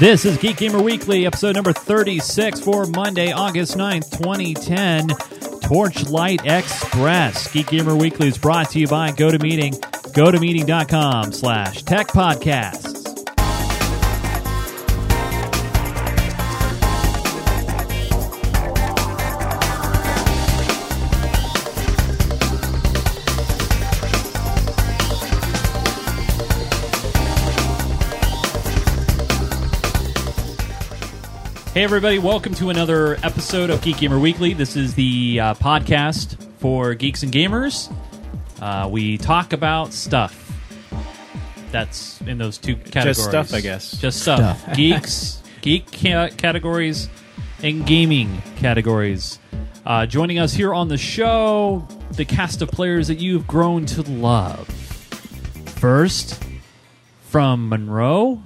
This is Geek Gamer Weekly, episode number 36 for Monday, August 9th, 2010, Torchlight Express. Geek Gamer Weekly is brought to you by GoToMeeting, GoToMeeting.com/Tech Podcasts. Hey everybody, welcome to another episode of Geek Gamer Weekly. This is the podcast for geeks and gamers. We talk about stuff. That's in those two categories. Just stuff, I guess. Just stuff. Geeks, geek categories, and gaming categories. Joining us here on the show, the cast of players that you've grown to love. First, from Monroe,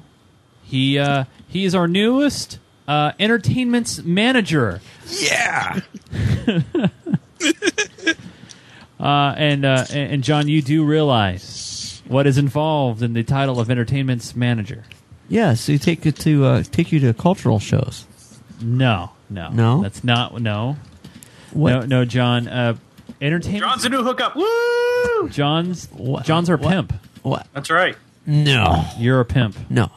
he is our newest... entertainment's manager. Yeah. And John, you do realize what is involved in the title of entertainment's manager. Yeah, so you take it to take you to cultural shows. No. That's not no. What? No, John. Entertainment. John's a new hookup. Woo! John's our pimp. What? That's right. No. You're a pimp. No.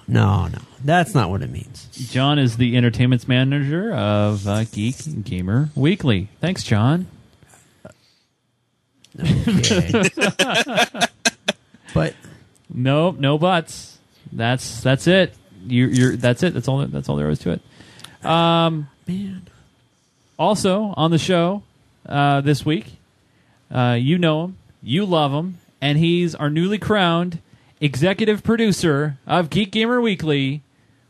That's not what it means. John is the entertainment manager of Geek Gamer Weekly. Thanks, John. Okay. But no buts. That's it. You're that's it. That's all there is to it. Man. Also on the show this week, you know him, you love him, and he's our newly crowned executive producer of Geek Gamer Weekly.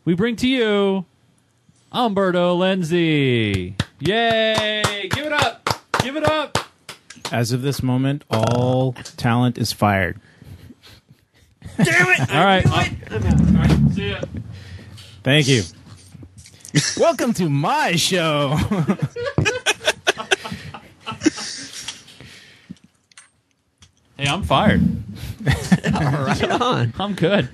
We bring to you Umberto Lenzi. Yay! Give it up! Give it up! As of this moment, all talent is fired. Damn it! All right. I'm out. All right. See ya. Thank you. Welcome to my show. Hey, I'm fired. All right. Get on. I'm good.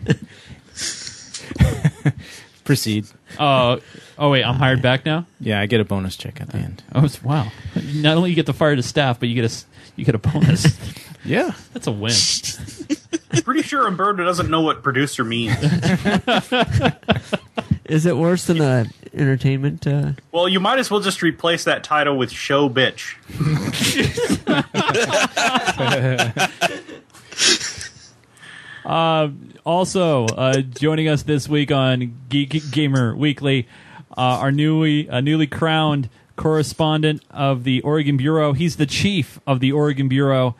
Proceed. Oh wait, I'm hired back now? Yeah, I get a bonus check at the end. Oh, wow. Not only you get the fire to staff, but you get a bonus. Yeah. That's a win. Pretty sure Umberto doesn't know what producer means. Is it worse than the entertainment? Well, you might as well just replace that title with show bitch. Also, joining us this week on Geek Gamer Weekly, our newly crowned correspondent of the Oregon Bureau. He's the chief of the Oregon Bureau,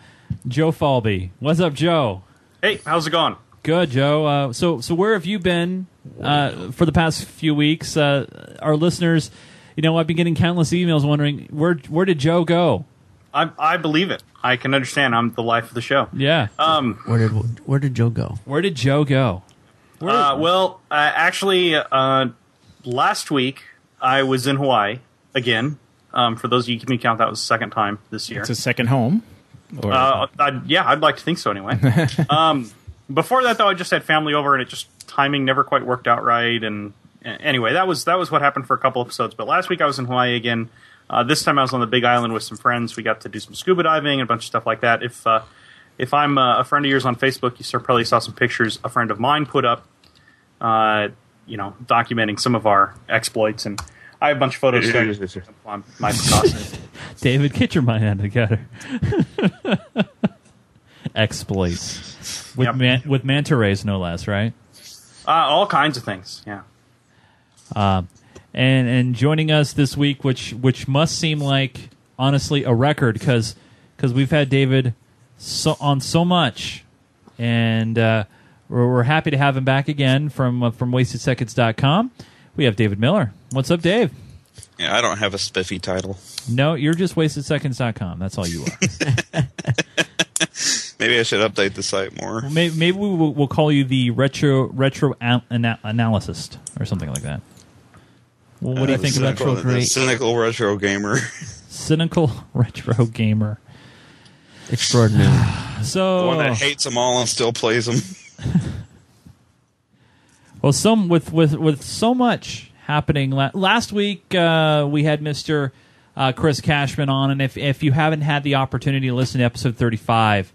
Joe Falby. What's up, Joe? Hey, how's it going? Good, Joe. So where have you been for the past few weeks? Our listeners, I've been getting countless emails wondering, where did Joe go? I believe it. I can understand. I'm the life of the show. Yeah. Where did Joe go? Where did Joe go? Actually, last week I was in Hawaii again. For those of you who can count, that was the second time this year. It's a second home. Or... I'd like to think so. Anyway. Before that, though, I just had family over, and it just timing never quite worked out right. And anyway, that was what happened for a couple episodes. But last week I was in Hawaii again. This time I was on the Big Island with some friends. We got to do some scuba diving and a bunch of stuff like that. If I'm a friend of yours on Facebook, you probably saw some pictures a friend of mine put up, documenting some of our exploits. And I have a bunch of photos on my Picasso. David, get your mind out of the gutter. Exploits. With, yep. With manta rays, no less, right? All kinds of things, yeah. And joining us this week, which must seem like, honestly, a record, because we've had David on so much, and we're happy to have him back again from WastedSeconds.com. We have David Miller. What's up, Dave? Yeah, I don't have a spiffy title. No, you're just WastedSeconds.com. That's all you are. Maybe I should update the site more. Well, maybe we'll call you the retro analyst or something like that. Well, what do you think about cynical retro gamer? Cynical retro gamer. Extraordinary. So the one that hates them all and still plays them. Well, with so much happening last week, we had Mr. Chris Cashman on, and if you haven't had the opportunity to listen to episode 35,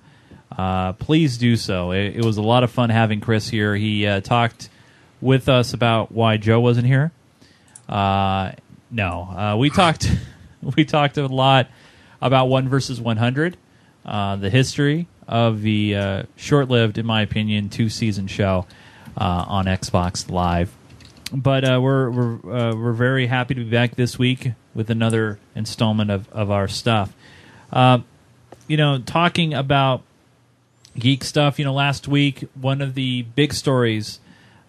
please do so. It was a lot of fun having Chris here. He talked with us about why Joe wasn't here. We talked a lot about 1 vs. 100, the history of the short-lived, in my opinion, 2-season show on Xbox Live. But we're very happy to be back this week with another installment of our stuff. Talking about geek stuff, last week one of the big stories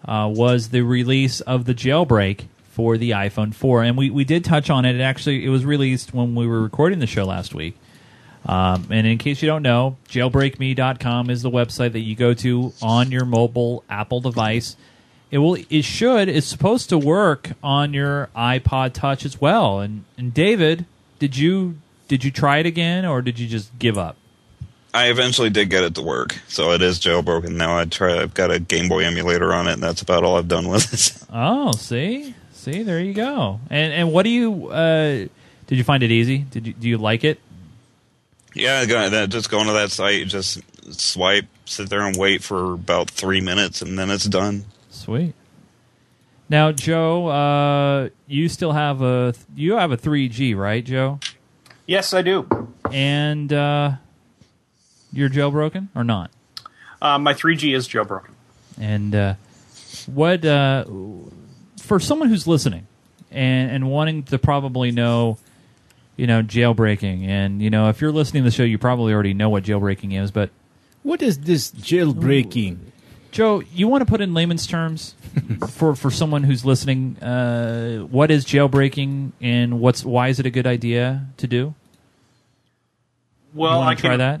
was the release of the jailbreak for the iPhone 4, and we did touch on it. It was released when we were recording the show last week. And in case you don't know, jailbreakme.com is the website that you go to on your mobile Apple device. It's supposed to work on your iPod Touch as well. And David, did you try it again, or did you just give up? I eventually did get it to work, so it is jailbroken now. I've got a Game Boy emulator on it, and that's about all I've done with it. Oh, see, there you go. And what do you? Did you find it easy? Do you like it? Yeah, just go onto that site, just swipe, sit there, and wait for about 3 minutes, and then it's done. Sweet. Now, Joe, you still have a 3G, right, Joe? Yes, I do. And you're jailbroken or not? My 3G is jailbroken. And what for someone who's listening and wanting to probably know, jailbreaking, and if you're listening to the show, you probably already know what jailbreaking is. But what is this jailbreaking? Ooh. Joe, you want to put in layman's terms for someone who's listening, what is jailbreaking and why is it a good idea to do? Well, I can try that.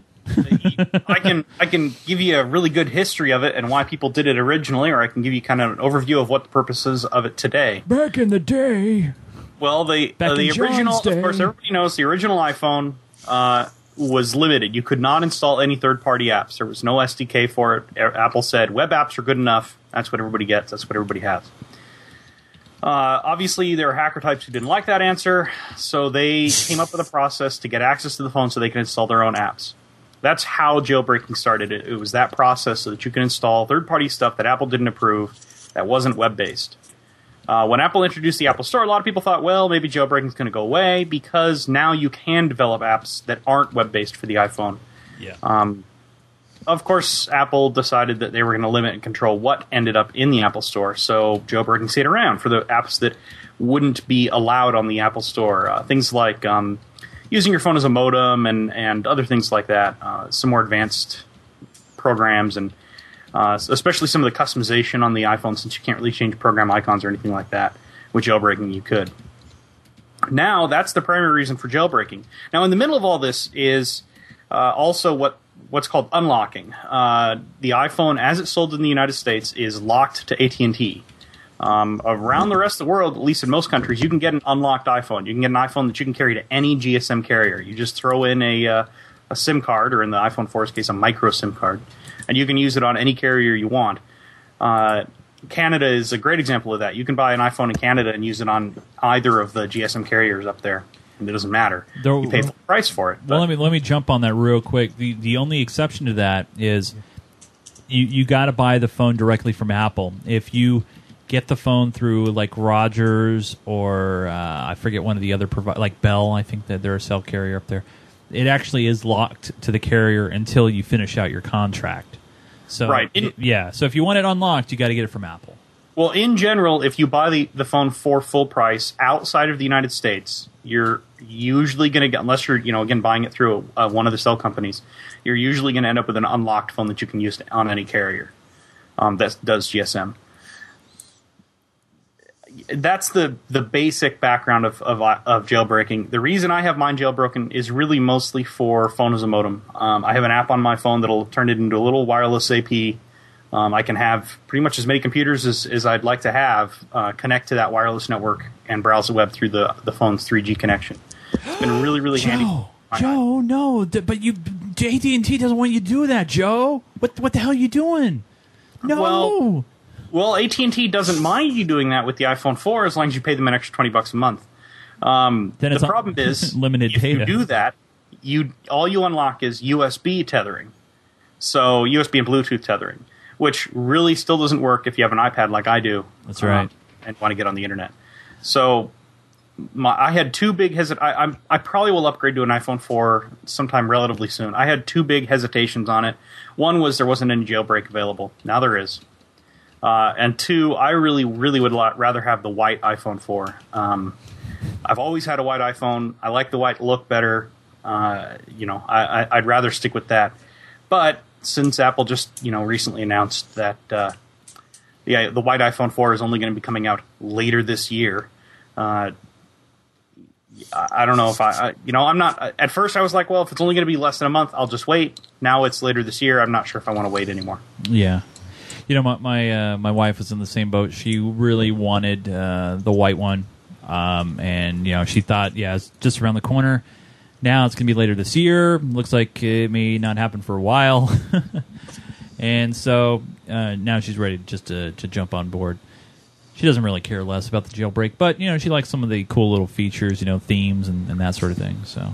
I can give you a really good history of it and why people did it originally, or I can give you kind of an overview of what the purposes of it today. Back in the day. Well, the original, of course, everybody knows the original iPhone was limited. You could not install any third-party apps. There was no SDK for it. Apple said web apps are good enough. That's what everybody gets. That's what everybody has. Obviously, there are hacker types who didn't like that answer, so they came up with a process to get access to the phone so they can install their own apps. That's how jailbreaking started. It was that process so that you can install third-party stuff that Apple didn't approve that wasn't web-based. When Apple introduced the Apple Store, a lot of people thought, well, maybe jailbreaking is going to go away because now you can develop apps that aren't web-based for the iPhone. Yeah. Of course, Apple decided that they were going to limit and control what ended up in the Apple Store, so jailbreaking stayed around for the apps that wouldn't be allowed on the Apple Store. Things like using your phone as a modem and other things like that, some more advanced programs and especially some of the customization on the iPhone, since you can't really change program icons or anything like that. With jailbreaking, you could. Now, that's the primary reason for jailbreaking. Now, in the middle of all this is also what's called unlocking. The iPhone, as it's sold in the United States, is locked to AT&T. Around the rest of the world, at least in most countries, you can get an unlocked iPhone. You can get an iPhone that you can carry to any GSM carrier. You just throw in a SIM card, or in the iPhone 4's case, a micro SIM card. And you can use it on any carrier you want. Canada is a great example of that. You can buy an iPhone in Canada and use it on either of the GSM carriers up there, and it doesn't matter. You pay full price for it. But. Well, let me jump on that real quick. The only exception to that is you got to buy the phone directly from Apple. If you get the phone through like Rogers or I forget one of the other providers, like Bell, I think that they're a cell carrier up there. It actually is locked to the carrier until you finish out your contract. So, right. So if you want it unlocked, you got to get it from Apple. Well, in general, if you buy the phone for full price outside of the United States, you're usually going to get, unless you're again buying it through one of the cell companies, you're usually going to end up with an unlocked phone that you can use on any carrier that does GSM. That's the basic background of jailbreaking. The reason I have mine jailbroken is really mostly for phone as a modem. I have an app on my phone that'll turn it into a little wireless AP. I can have pretty much as many computers as I'd like to have connect to that wireless network and browse the web through the phone's 3G connection. It's been really, really handy. Joe, no, but AT&T doesn't want you to do that, Joe. What the hell are you doing? No. Well, Well, AT&T doesn't mind you doing that with the iPhone 4 as long as you pay them an extra $20 a month. Then the problem is, limited if data. You do that, all you unlock is USB tethering. So USB and Bluetooth tethering, which really still doesn't work if you have an iPad like I do. That's right. And want to get on the internet. So I had two big hesitations. I probably will upgrade to an iPhone 4 sometime relatively soon. I had two big hesitations on it. One was there wasn't any jailbreak available. Now there is. And two, I really, really would rather have the white iPhone 4. I've always had a white iPhone. I like the white look better. I'd rather stick with that. But since Apple just, recently announced that the white iPhone 4 is only going to be coming out later this year, I don't know if I'm not. At first, I was like, well, if it's only going to be less than a month, I'll just wait. Now it's later this year. I'm not sure if I want to wait anymore. Yeah. My wife was in the same boat. She really wanted the white one. She thought, it's just around the corner. Now it's going to be later this year. Looks like it may not happen for a while. And so now she's ready just to jump on board. She doesn't really care less about the jailbreak, but, she likes some of the cool little features, themes and that sort of thing. So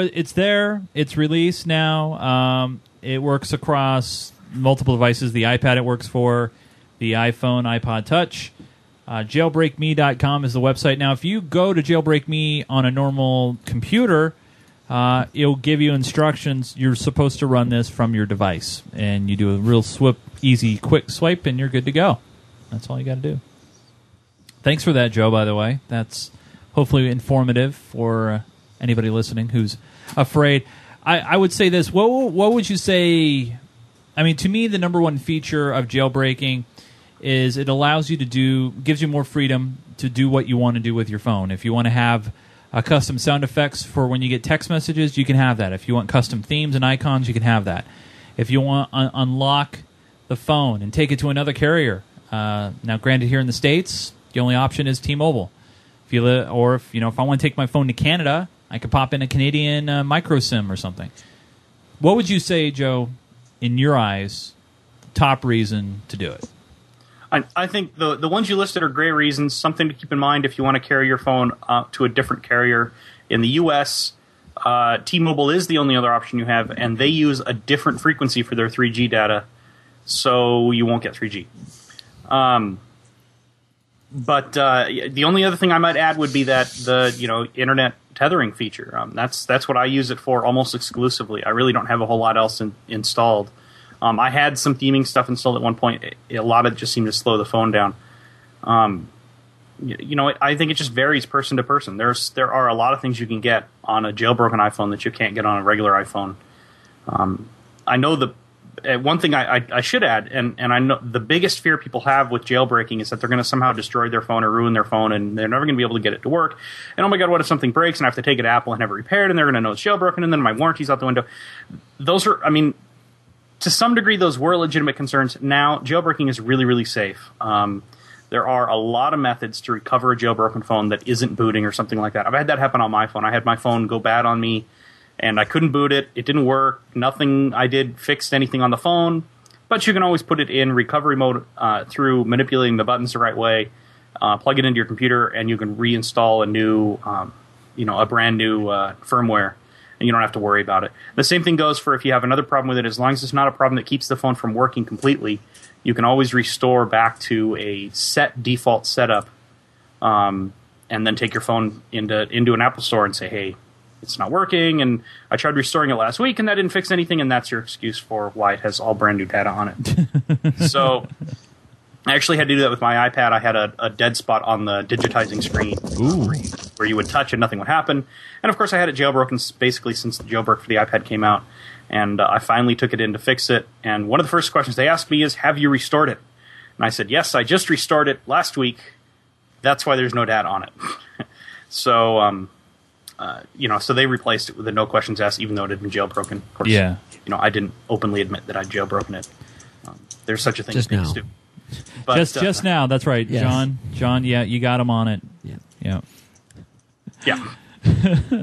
it's there. It's released now. It works across multiple devices. The iPad it works for, the iPhone, iPod Touch. Jailbreakme.com is the website. Now, if you go to jailbreakme on a normal computer, it'll give you instructions. You're supposed to run this from your device. And you do a real easy, quick swipe, and you're good to go. That's all you got to do. Thanks for that, Joe, by the way. That's hopefully informative for anybody listening who's afraid. I would say this. What would you say? I mean, to me, the number one feature of jailbreaking is it allows you to gives you more freedom to do what you want to do with your phone. If you want to have custom sound effects for when you get text messages, you can have that. If you want custom themes and icons, you can have that. If you want to unlock the phone and take it to another carrier. Now, granted, here in the States, the only option is T-Mobile. If I want to take my phone to Canada, I could pop in a Canadian micro SIM or something. What would you say, Joe, in your eyes, top reason to do it? I think the ones you listed are great reasons. Something to keep in mind if you want to carry your phone to a different carrier. In the U.S., T-Mobile is the only other option you have, and they use a different frequency for their 3G data, so you won't get 3G. But the only other thing I might add would be that the internet tethering feature. That's what I use it for almost exclusively. I really don't have a whole lot else installed. I had some theming stuff installed at one point. A lot of it just seemed to slow the phone down. I think it just varies person to person. There are a lot of things you can get on a jailbroken iPhone that you can't get on a regular iPhone. I know the. One thing I should add, and I know the biggest fear people have with jailbreaking is that they're going to somehow destroy their phone or ruin their phone, and they're never going to be able to get it to work. And oh my God, what if something breaks and I have to take it to Apple and have it repaired, and they're going to know it's jailbroken, and then my warranty's out the window. Those are, to some degree, those were legitimate concerns. Now, jailbreaking is really, really safe. There are a lot of methods to recover a jailbroken phone that isn't booting or something like that. I've had that happen on my phone. I had my phone go bad on me. And I couldn't boot it. It didn't work. Nothing I did fixed anything on the phone. But you can always put it in recovery mode through manipulating the buttons the right way. Plug it into your computer, and you can reinstall a new, a brand new firmware. And you don't have to worry about it. The same thing goes for if you have another problem with it. As long as it's not a problem that keeps the phone from working completely, you can always restore back to a set default setup, and then take your phone into an Apple store and say, hey, it's not working, and I tried restoring it last week, and that didn't fix anything, and that's your excuse for why it has all brand new data on it. So I actually had to do that with my iPad. I had a dead spot on the digitizing screen. Ooh. Where you would touch and nothing would happen. And, of course, I had it jailbroken basically since the jailbreak for the iPad came out, and I finally took it in to fix it. And one of the first questions they asked me is, have you restored it? And I said, yes, I just restored it last week. That's why there's no data on it. So... so they replaced it with a no questions asked, even though it had been jailbroken. Of course, yeah. I didn't openly admit that I'd jailbroken it. There's such a thing just as being stupid. But, just now, that's right, yes. John. Yeah, you got him on it. Yeah. Yeah.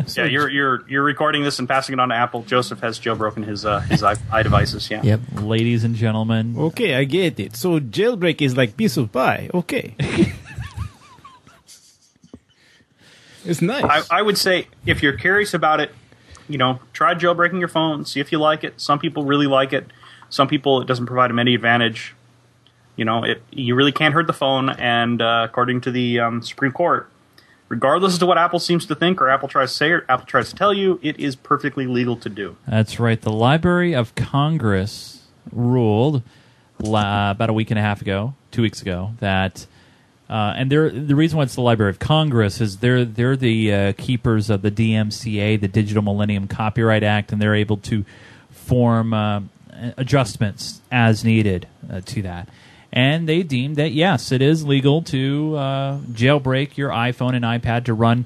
So yeah, you're recording this and passing it on to Apple. Joseph has jailbroken his iDevices. Yeah. Yep. Ladies and gentlemen. Okay, I get it. So jailbreak is like piece of pie. Okay. It's nice. I would say if you're curious about it, you know, try jailbreaking your phone. See if you like it. Some people really like it. Some people it doesn't provide them any advantage. You know, you really can't hurt the phone. And according to the Supreme Court, regardless of what Apple seems to think or Apple tries to say or Apple tries to tell you, it is perfectly legal to do. That's right. The Library of Congress ruled about a week and a half ago, 2 weeks ago, that... and the reason why it's the Library of Congress is they're the keepers of the DMCA, the Digital Millennium Copyright Act, and they're able to form adjustments as needed to that. And they deemed that, yes, it is legal to jailbreak your iPhone and iPad to run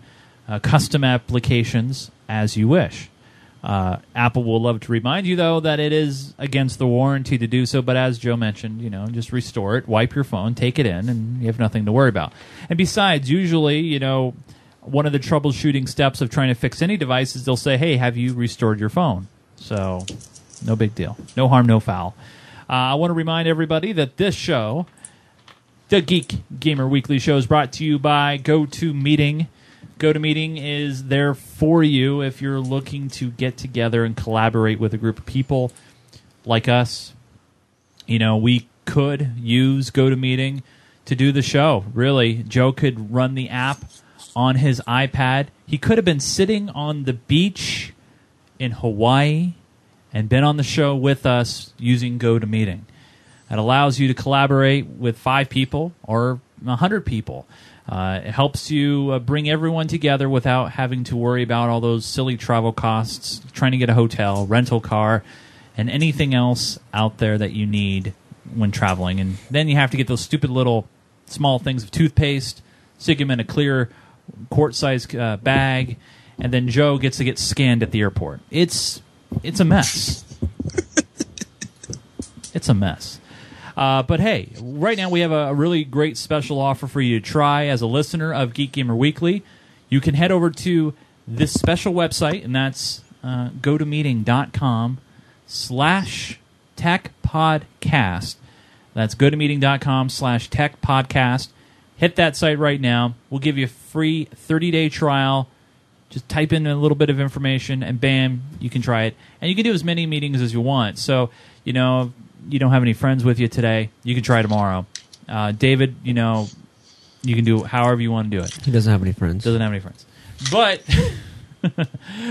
custom applications as you wish. Apple will love to remind you, though, that it is against the warranty to do so. But as Joe mentioned, you know, just restore it, wipe your phone, take it in, and you have nothing to worry about. And besides, usually, you know, one of the troubleshooting steps of trying to fix any device is they'll say, hey, have you restored your phone? So no big deal. No harm, no foul. I want to remind everybody that this show, the Geek Gamer Weekly Show, is brought to you by GoToMeeting. GoToMeeting is there for you if you're looking to get together and collaborate with a group of people like us. You know, we could use GoToMeeting to do the show, really. Joe could run the app on his iPad. He could have been sitting on the beach in Hawaii and been on the show with us using GoToMeeting. It allows you to collaborate with 5 people or 100 people. It helps you bring everyone together without having to worry about all those silly travel costs, trying to get a hotel, rental car, and anything else out there that you need when traveling. And then you have to get those stupid little small things of toothpaste, stick them in a clear quart-sized bag, and then Joe gets to get scanned at the airport. It's a mess. It's a mess. But hey, right now we have a really great special offer for you to try as a listener of Geek Gamer Weekly. You can head over to this special website, and that's GoToMeeting.com/Tech Podcast. That's GoToMeeting.com/Tech Podcast. Hit that site right now. We'll give you a free 30-day trial. Just type in a little bit of information, and bam, you can try it. And you can do as many meetings as you want. So, you know... You don't have any friends with you today, you can try tomorrow. David, you know, you can do however you want to do it. He doesn't have any friends. But but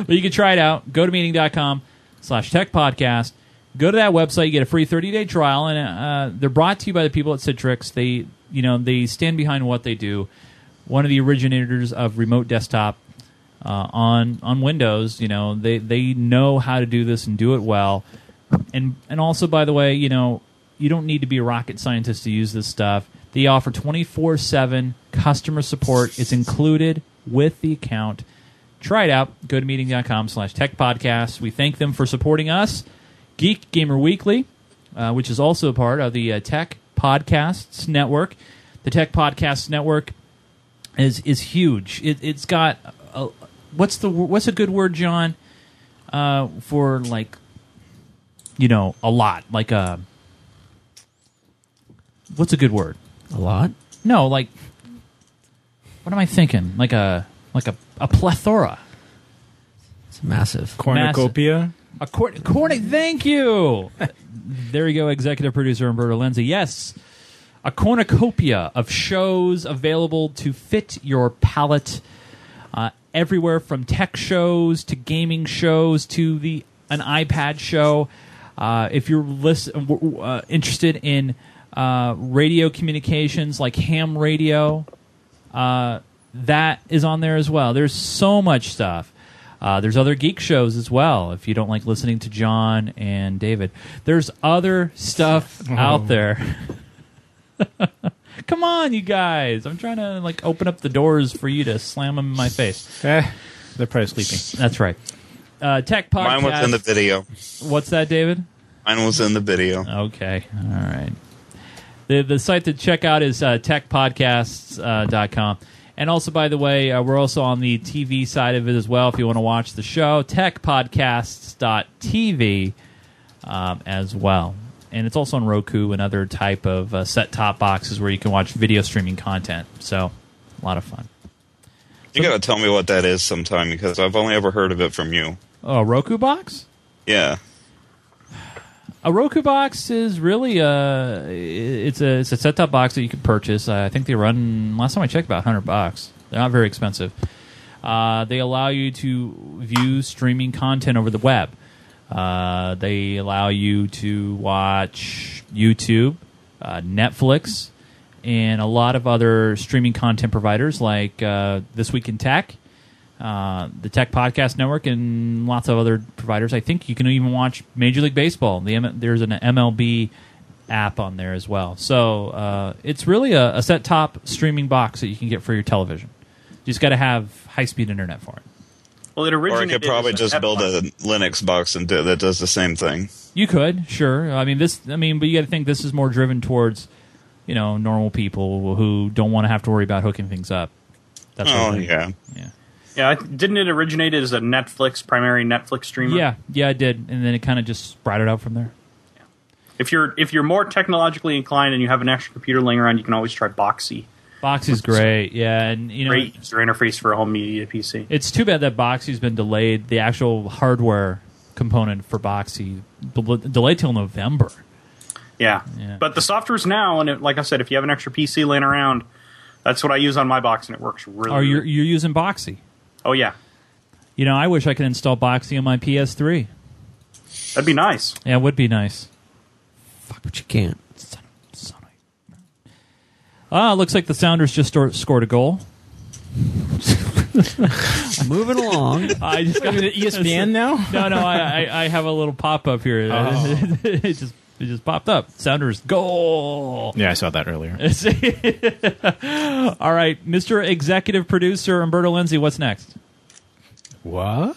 you can try it out. Go to meeting.com/Tech Podcast. Go to that website. You get a free 30-day trial, and they're brought to you by the people at Citrix. They, you know, they stand behind what they do. One of the originators of remote desktop on Windows. You know, they know how to do this and do it well. And also, by the way, you know, you don't need to be a rocket scientist to use this stuff. They offer 24/7 customer support. It's included with the account. Try it out. Go to meeting.com/Tech Podcast. We thank them for supporting us. Geek Gamer Weekly, which is also a part of the Tech Podcasts Network. The Tech Podcasts Network is huge. It's got what's a good word, John, for like. You know, a lot. Like, what's a good word? A lot? No, like, what am I thinking? Like a plethora. It's massive. Cornucopia? Thank you! There you go, executive producer Umberto Lenzi. Yes, a cornucopia of shows available to fit your palate. Everywhere from tech shows to gaming shows to an iPad show. If you're interested in radio communications like ham radio, that is on there as well. There's so much stuff. There's other geek shows as well, if you don't like listening to John and David. There's other stuff out there. Come on, you guys. I'm trying to like open up the doors for you to slam them in my face. They're probably sleeping. That's right. Tech Podcast. Mine was in the video. What's that, David? Mine was in the video. Okay. All right. The site to check out is techpodcasts.com. And also, by the way, we're also on the TV side of it as well if you want to watch the show, techpodcasts.tv as well. And it's also on Roku and other type of set-top boxes where you can watch video streaming content. So a lot of fun. You got to tell me what that is sometime because I've only ever heard of it from you. A Roku box? Yeah. A Roku box is really it's a set-top box that you can purchase. I think they run, last time I checked, about $100. They're not very expensive. They allow you to view streaming content over the web. They allow you to watch YouTube, Netflix, and a lot of other streaming content providers like This Week in Tech, the Tech Podcast Network, and lots of other providers. I think you can even watch Major League Baseball. There's an MLB app on there as well. So it's really a set-top streaming box that you can get for your television. You just got to have high-speed internet for it. Well, it originated. Or I could probably just build a Linux box and that does the same thing. You could, sure. But you got to think this is more driven towards, normal people who don't want to have to worry about hooking things up. That's yeah. Yeah, didn't it originate as a primary Netflix streamer? Yeah, it did, and then it kind of just sprouted out from there. Yeah. If you're more technologically inclined and you have an extra computer laying around, you can always try Boxee. Boxee's great, yeah, and great user interface for a home media PC. It's too bad that Boxee's been delayed. The actual hardware component for Boxee delayed till November. Yeah, but the software's now, and like I said, if you have an extra PC laying around, that's what I use on my box, and it works really. Oh, you're using Boxee. Oh, yeah. I wish I could install Boxee on my PS3. That'd be nice. Yeah, it would be nice. Fuck, but you can't. Looks like the Sounders just scored a goal. Moving along. I just got to ESPN now? No, I have a little pop-up here. Oh. It just popped up. Sounders goal. Yeah, I saw that earlier. All right, Mr. Executive Producer Umberto Lenzi, what's next? What?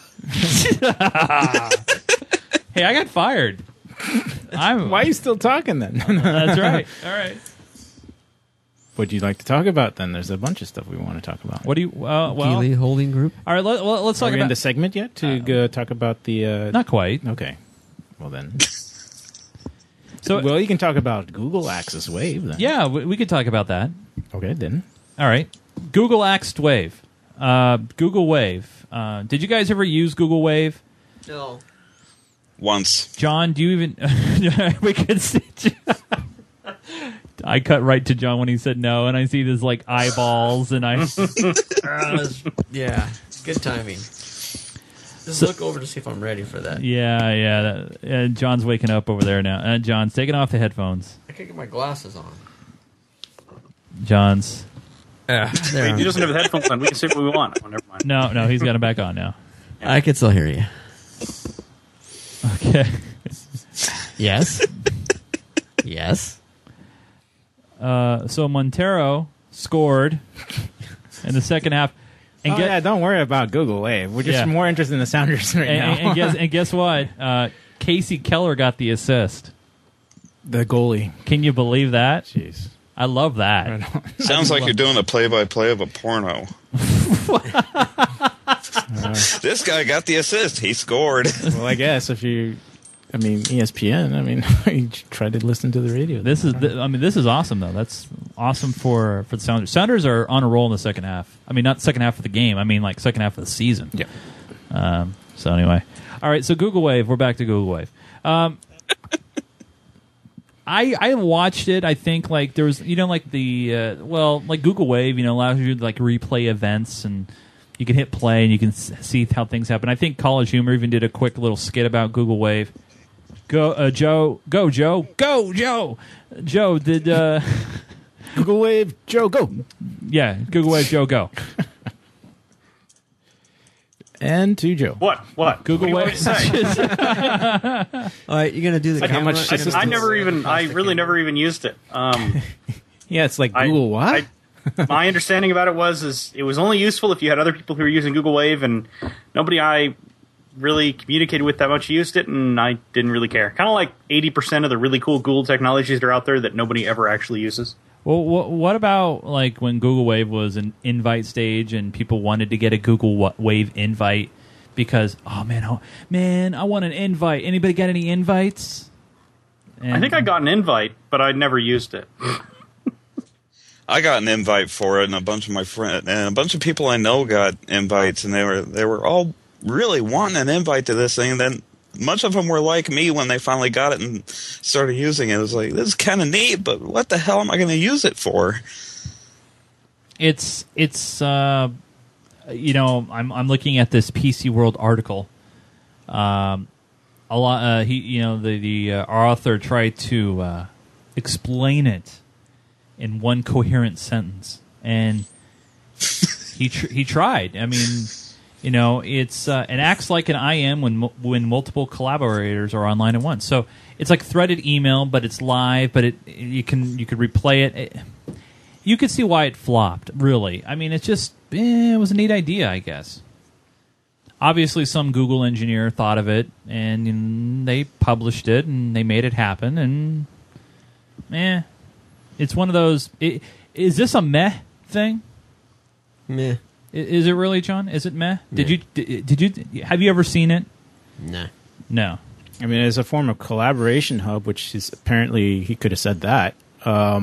Hey, I got fired. Why are you still talking then? That's right. All right. What do you like to talk about then? There's a bunch of stuff we want to talk about. What do you? Geely Holding Group. All right, let's talk about. Are we in the segment yet to talk about the? Not quite. Okay. Well then. So you can talk about Google Axed Wave then. Yeah, we could talk about that. Okay, then. All right. Google Axed Wave. Google Wave. Did you guys ever use Google Wave? No. Once. John, do you even... we could see... I cut right to John when he said no, and I see this, eyeballs, and I... yeah, good timing. Just look over to see if I'm ready for that. Yeah. John's waking up over there now. John's taking off the headphones. I can't get my glasses on. John's. Wait, he doesn't have the headphones on. We can say what we want. Oh, never mind. No, he's got them back on now. Yeah. I can still hear you. Okay. Yes. Yes. So Montero scored in the second half. And don't worry about Google Wave. We're just more interested in the Sounders right now. and guess what? Casey Keller got the assist. The goalie. Can you believe that? Jeez. I love that. Sounds like you're doing a play-by-play of a porno. This guy got the assist. He scored. Well, I guess if you... ESPN. You try to listen to the radio. This is awesome though. That's awesome for the Sounders. Sounders are on a roll in the second half. Not second half of the game. Second half of the season. Yeah. So anyway, all right. So Google Wave. We're back to Google Wave. I watched it. I think there was Google Wave. Allows you to replay events and. You can hit play, and you can see how things happen. I think College Humor even did a quick little skit about Google Wave. Go, Joe! Did Google Wave, Joe, go! Yeah, Google Wave, Joe, go. And to Joe. What? Google Wave. All right, you're gonna do the camera. I never even used it. Yeah, it's like Google what? My understanding about it was it was only useful if you had other people who were using Google Wave, and nobody I really communicated with that much used it, and I didn't really care. Kind of like 80% of the really cool Google technologies that are out there that nobody ever actually uses. Well, what about like when Google Wave was an invite stage and people wanted to get a Google Wave invite because, oh man, I want an invite. Anybody got any invites? And I think I got an invite, but I never used it. I got an invite for it, and a bunch of my friends and a bunch of people I know got invites, and they were all really wanting an invite to this thing. And then much of them were like me when they finally got it and started using it. It was like, this is kind of neat, but what the hell am I going to use it for? It's you know, I'm looking at this PC World article. A lot, he, you know, the author tried to explain it in one coherent sentence, and he tried. I mean, you know, it's it acts like an IM when multiple collaborators are online at once. So it's like threaded email, but it's live. But you could replay it. You could see why it flopped. Really, I mean, it's just it was a neat idea, I guess. Obviously, some Google engineer thought of it, and they published it, and they made it happen. And it's one of those. Is this a meh thing? Meh. Is it really, John? Is it meh? Meh. Did you? Have you ever seen it? No. No. I mean, as a form of collaboration hub, which is apparently he could have said that. How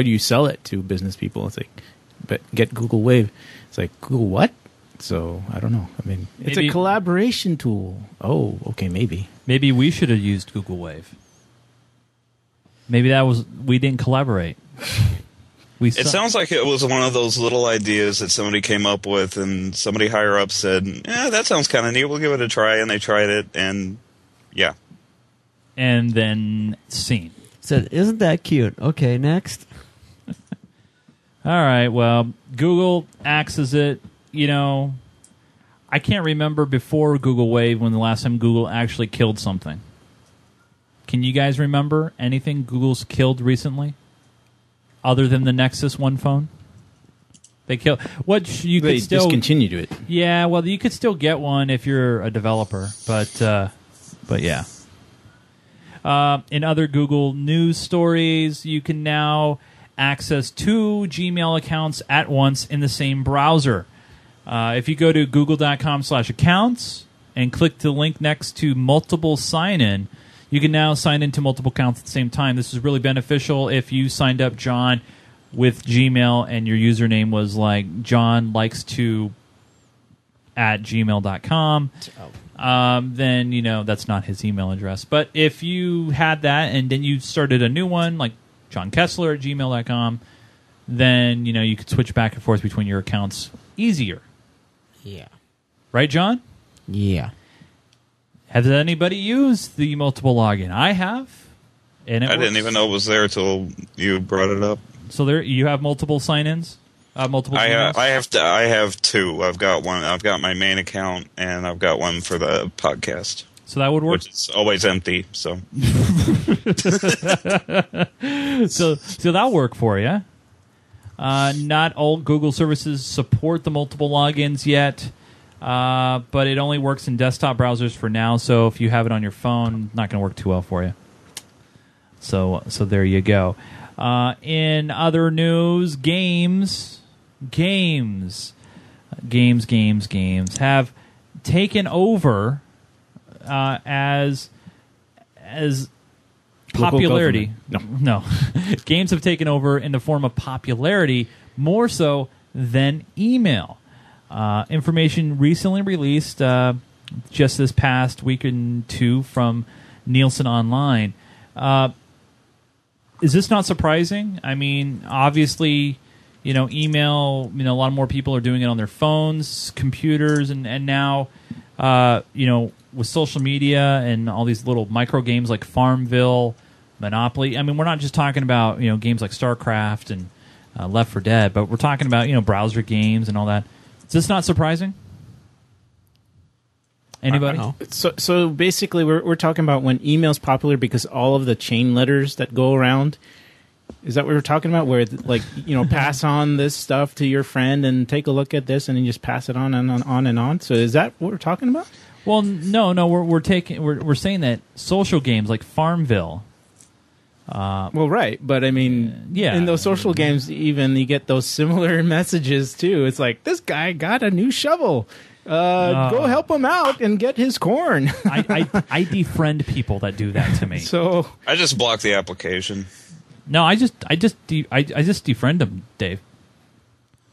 do you sell it to business people? It's like, but get Google Wave. It's like Google what? So I don't know. I mean, maybe, it's a collaboration tool. Oh, okay, maybe. Maybe we should have used Google Wave. Maybe that was we didn't collaborate. It sounds like it was one of those little ideas that somebody came up with, and somebody higher up said, "Yeah, that sounds kind of neat. We'll give it a try." And they tried it, and yeah, and then scene said, "Isn't that cute?" Okay, next. All right. Well, Google axes it. You know, I can't remember before Google Wave when the last time Google actually killed something. Can you guys remember anything Google's killed recently? Other than the Nexus One phone, they kill. What you could still discontinued it. Yeah, well, you could still get one if you're a developer, but yeah. In other Google news stories, you can now access two Gmail accounts at once in the same browser. If you go to google.com/accounts and click the link next to multiple sign-in. You can now sign into multiple accounts at the same time. This is really beneficial if you signed up, John, with Gmail and your username was like johnlikes2@gmail.com. Then, you know, that's not his email address. But if you had that and then you started a new one, like johnkessler@gmail.com, then, you know, you could switch back and forth between your accounts easier. Yeah. Right, John? Yeah. Has anybody used the multiple login? I have. And it works. Didn't even know it was there until you brought it up. So there, you have multiple sign-ins? I have two. I've got one. I've got my main account, and I've got one for the podcast. So that would work? Which is always empty, so. so that'll work for you. Not all Google services support the multiple logins yet. But it only works in desktop browsers for now, so if you have it on your phone, not going to work too well for you. So there you go. In other news, games have taken over as popularity. No. Games have taken over in the form of popularity more so than email. Information recently released just this past week and two from Nielsen Online. Is this not surprising? I mean, obviously, you know, email, you know, a lot more people are doing it on their phones, computers, and now, you know, with social media and all these little micro games like Farmville, Monopoly. I mean, we're not just talking about, you know, games like StarCraft and Left 4 Dead, but we're talking about, you know, browser games and all that. Is this not surprising? Anybody? So basically, we're talking about when email's popular because all of the chain letters that go around. Is that what we're talking about? Where, like, you know, pass on this stuff to your friend and take a look at this, and then just pass it on and on. So is that what we're talking about? Well, no, we're saying that social games like Farmville, Well, right, but I mean, yeah, in those social games, even you get those similar messages too. It's like, this guy got a new shovel. Go help him out and get his corn. I defriend people that do that to me. So I just block the application. No, I just defriend them, Dave.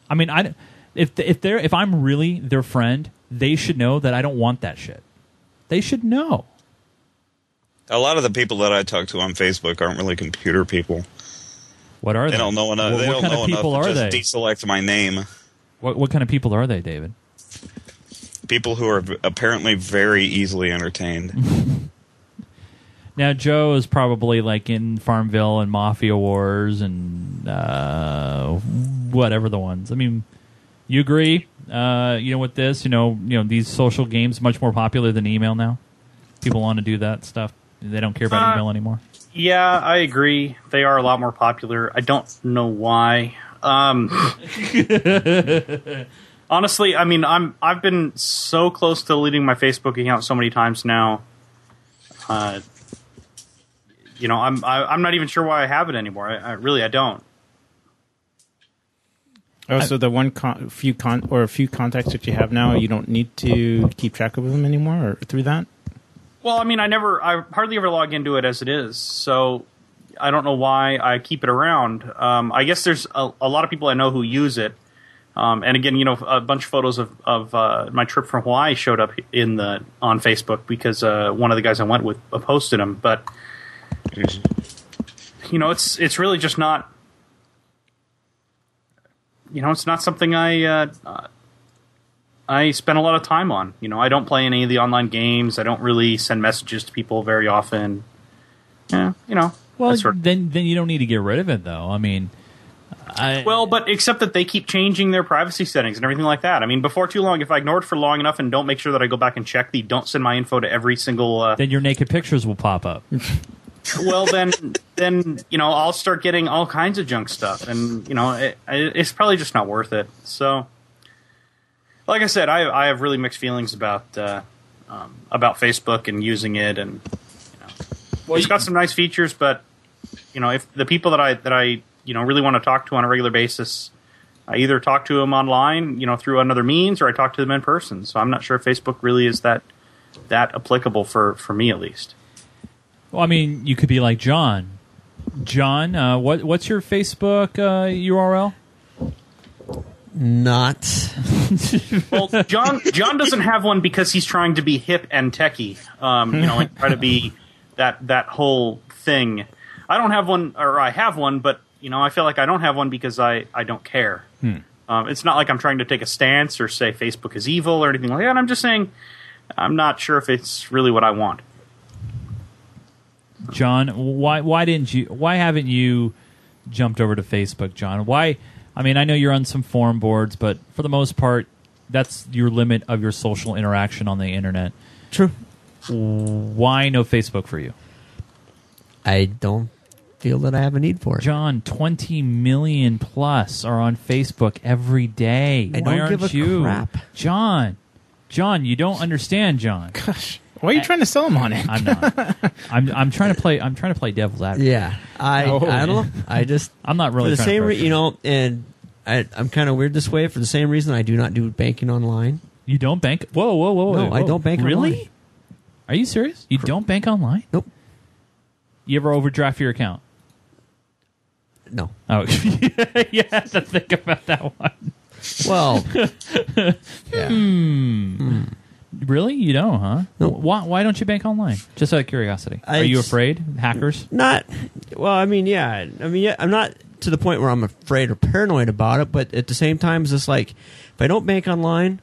I mean, if I'm really their friend, they should know that I don't want that shit. They should know. A lot of the people that I talk to on Facebook aren't really computer people. What are they? They don't know enough. They don't know enough to just deselect my name. What kind of people are they, David? People who are apparently very easily entertained. Now, Joe is probably like in Farmville and Mafia Wars and whatever the ones. I mean, you agree? You know, with this, you know, these social games much more popular than email now. People want to do that stuff. They don't care about email anymore. Yeah, I agree. They are a lot more popular. I don't know why. Honestly, I mean, I've been so close to deleting my Facebook account so many times now. You know, I'm not even sure why I have it anymore. I really don't. Oh, so the few contacts that you have now, you don't need to keep track of them anymore, or through that. Well, I mean, I hardly ever log into it as it is, so I don't know why I keep it around. I guess there's a lot of people I know who use it, and again, you know, a bunch of photos of my trip from Hawaii showed up on Facebook because one of the guys I went with posted them. But you know, it's really just not, you know, it's not something I spend a lot of time on. You know, I don't play any of the online games. I don't really send messages to people very often. Yeah, you know. Well, then you don't need to get rid of it, though. I mean, well, but except that they keep changing their privacy settings and everything like that. I mean, before too long, if I ignore it for long enough and don't make sure that I go back and check the don't send my info to every single... then your naked pictures will pop up. Well, then you know, I'll start getting all kinds of junk stuff. And, you know, it's probably just not worth it. So... Like I said, I have really mixed feelings about Facebook and using it, and you know, well, it's got some nice features, but you know, if the people that I you know really want to talk to on a regular basis, I either talk to them online, you know, through another means, or I talk to them in person. So I'm not sure if Facebook really is that applicable for me, at least. Well, I mean, you could be like John. John, what's your Facebook URL? Not. Well, John doesn't have one because he's trying to be hip and techie, you know, and try to be that whole thing. I don't have one, or I have one, but you know, I feel like I don't have one because I don't care. It's not like I'm trying to take a stance or say Facebook is evil or anything like that. I'm just saying I'm not sure if it's really what I want. John, why haven't you jumped over to Facebook, John? Why? I mean, I know you're on some forum boards, but for the most part, that's your limit of your social interaction on the internet. True. Why no Facebook for you? I don't feel that I have a need for it. John, 20 million plus are on Facebook every day. I don't give a crap. John, you don't understand, John. Gosh. Why are you trying to sell them on it? I'm not. I'm trying to play. I'm trying to play devil's advocate. Yeah, I don't know. I just I'm not really for the same reason. You know, and I'm kind of weird this way. For the same reason, I do not do banking online. You don't bank? Whoa! No, whoa. I don't bank. Really? Online. Are you serious? You don't bank online? Nope. You ever overdraft your account? No. Oh, you have to think about that one. Well, yeah. Really? You don't, huh? No. Why don't you bank online? Just out of curiosity. Are you afraid? Hackers? Not. Well, I mean, yeah. I'm not to the point where I'm afraid or paranoid about it, but at the same time, it's just like, if I don't bank online,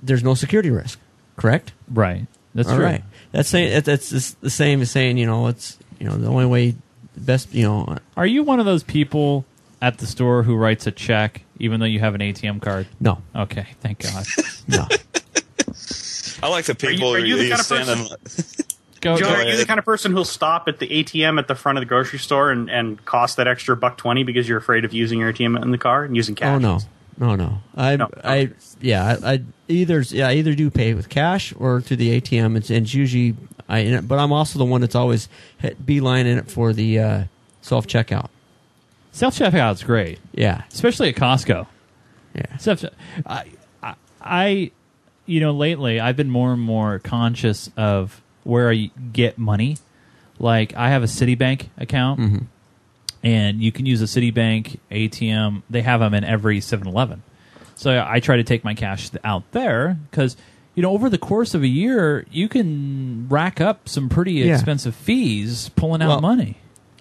there's no security risk, correct? Right. That's true. Right. That's the same as saying, you know, it's, you know, the only way, best, you know. Are you one of those people at the store who writes a check even though you have an ATM card? No. Okay. Thank God. No. I like the people who are standing. Joe, are you the kind of person who'll stop at the ATM at the front of the grocery store and cost that extra $1.20 because you're afraid of using your ATM in the car and using cash? Oh, no. No. I either do pay with cash or to the ATM. It's usually but I'm also the one that's always beeline in it for the self-checkout. Self-checkout's great. Yeah, especially at Costco. Yeah. Lately I've been more and more conscious of where I get money. Like, I have a Citibank account, mm-hmm. and you can use a Citibank ATM. They have them in every 7-Eleven. So I try to take my cash out there because, over the course of a year, you can rack up some pretty expensive fees pulling out money.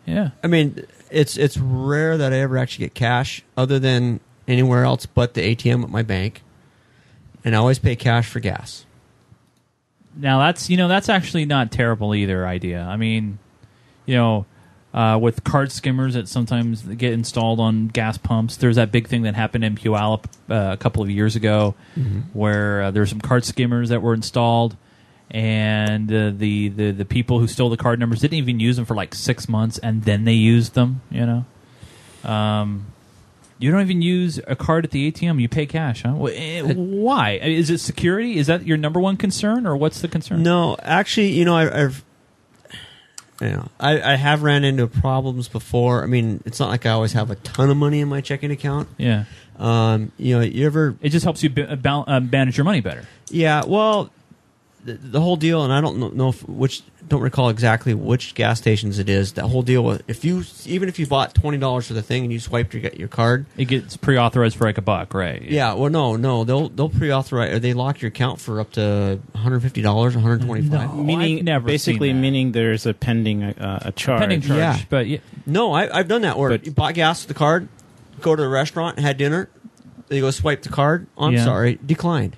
Yeah. I mean, it's rare that I ever actually get cash other than anywhere else but the ATM at my bank. And I always pay cash for gas. Now that's actually not terrible either idea. I mean, with card skimmers that sometimes get installed on gas pumps, there's that big thing that happened in Puyallup a couple of years ago, mm-hmm. where there were some card skimmers that were installed, and the people who stole the card numbers didn't even use them for like 6 months, and then they used them. You don't even use a card at the ATM. You pay cash, huh? Why? Is it security? Is that your number one concern, or what's the concern? No, actually, I have ran into problems before. I mean, it's not like I always have a ton of money in my checking account. Yeah. It just helps you manage your money better. Yeah. Well, the whole deal, and I don't know don't recall exactly which gas stations it is. That whole deal with even if you bought $20 for the thing and you swiped your card, it gets pre-authorized for like $1, right? Yeah. Well, no, they'll pre-authorize or they lock your account for up to $150, $125. No, meaning I've never basically seen that. Meaning there's a pending a charge. Pending charge. Yeah. But no, I've done that. Where you bought gas with the card, go to the restaurant, had dinner, they go swipe the card. I'm sorry, declined.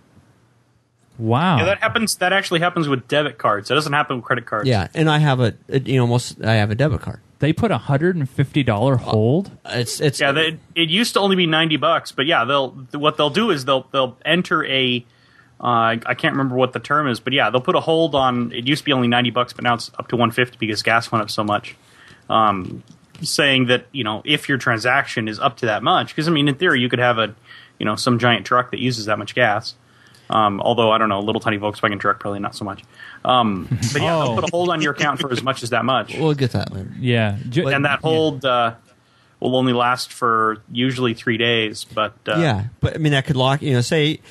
Wow, yeah, that happens. That actually happens with debit cards. That doesn't happen with credit cards. Yeah, and I have a debit card. They put $150 hold. It used to only be $90, but yeah, what they'll do is they'll enter a I can't remember what the term is, but yeah, they'll put a hold on. It used to be only $90, but now it's up to $150 because gas went up so much. Saying that if your transaction is up to that much, because I mean in theory you could have some giant truck that uses that much gas. Although, I don't know, a little tiny Volkswagen truck, probably not so much. But yeah, they'll put a hold on your account for as much as that much. We'll get that later. Yeah. And that hold will only last for usually 3 days. But yeah, but I mean, that could lock, I was like,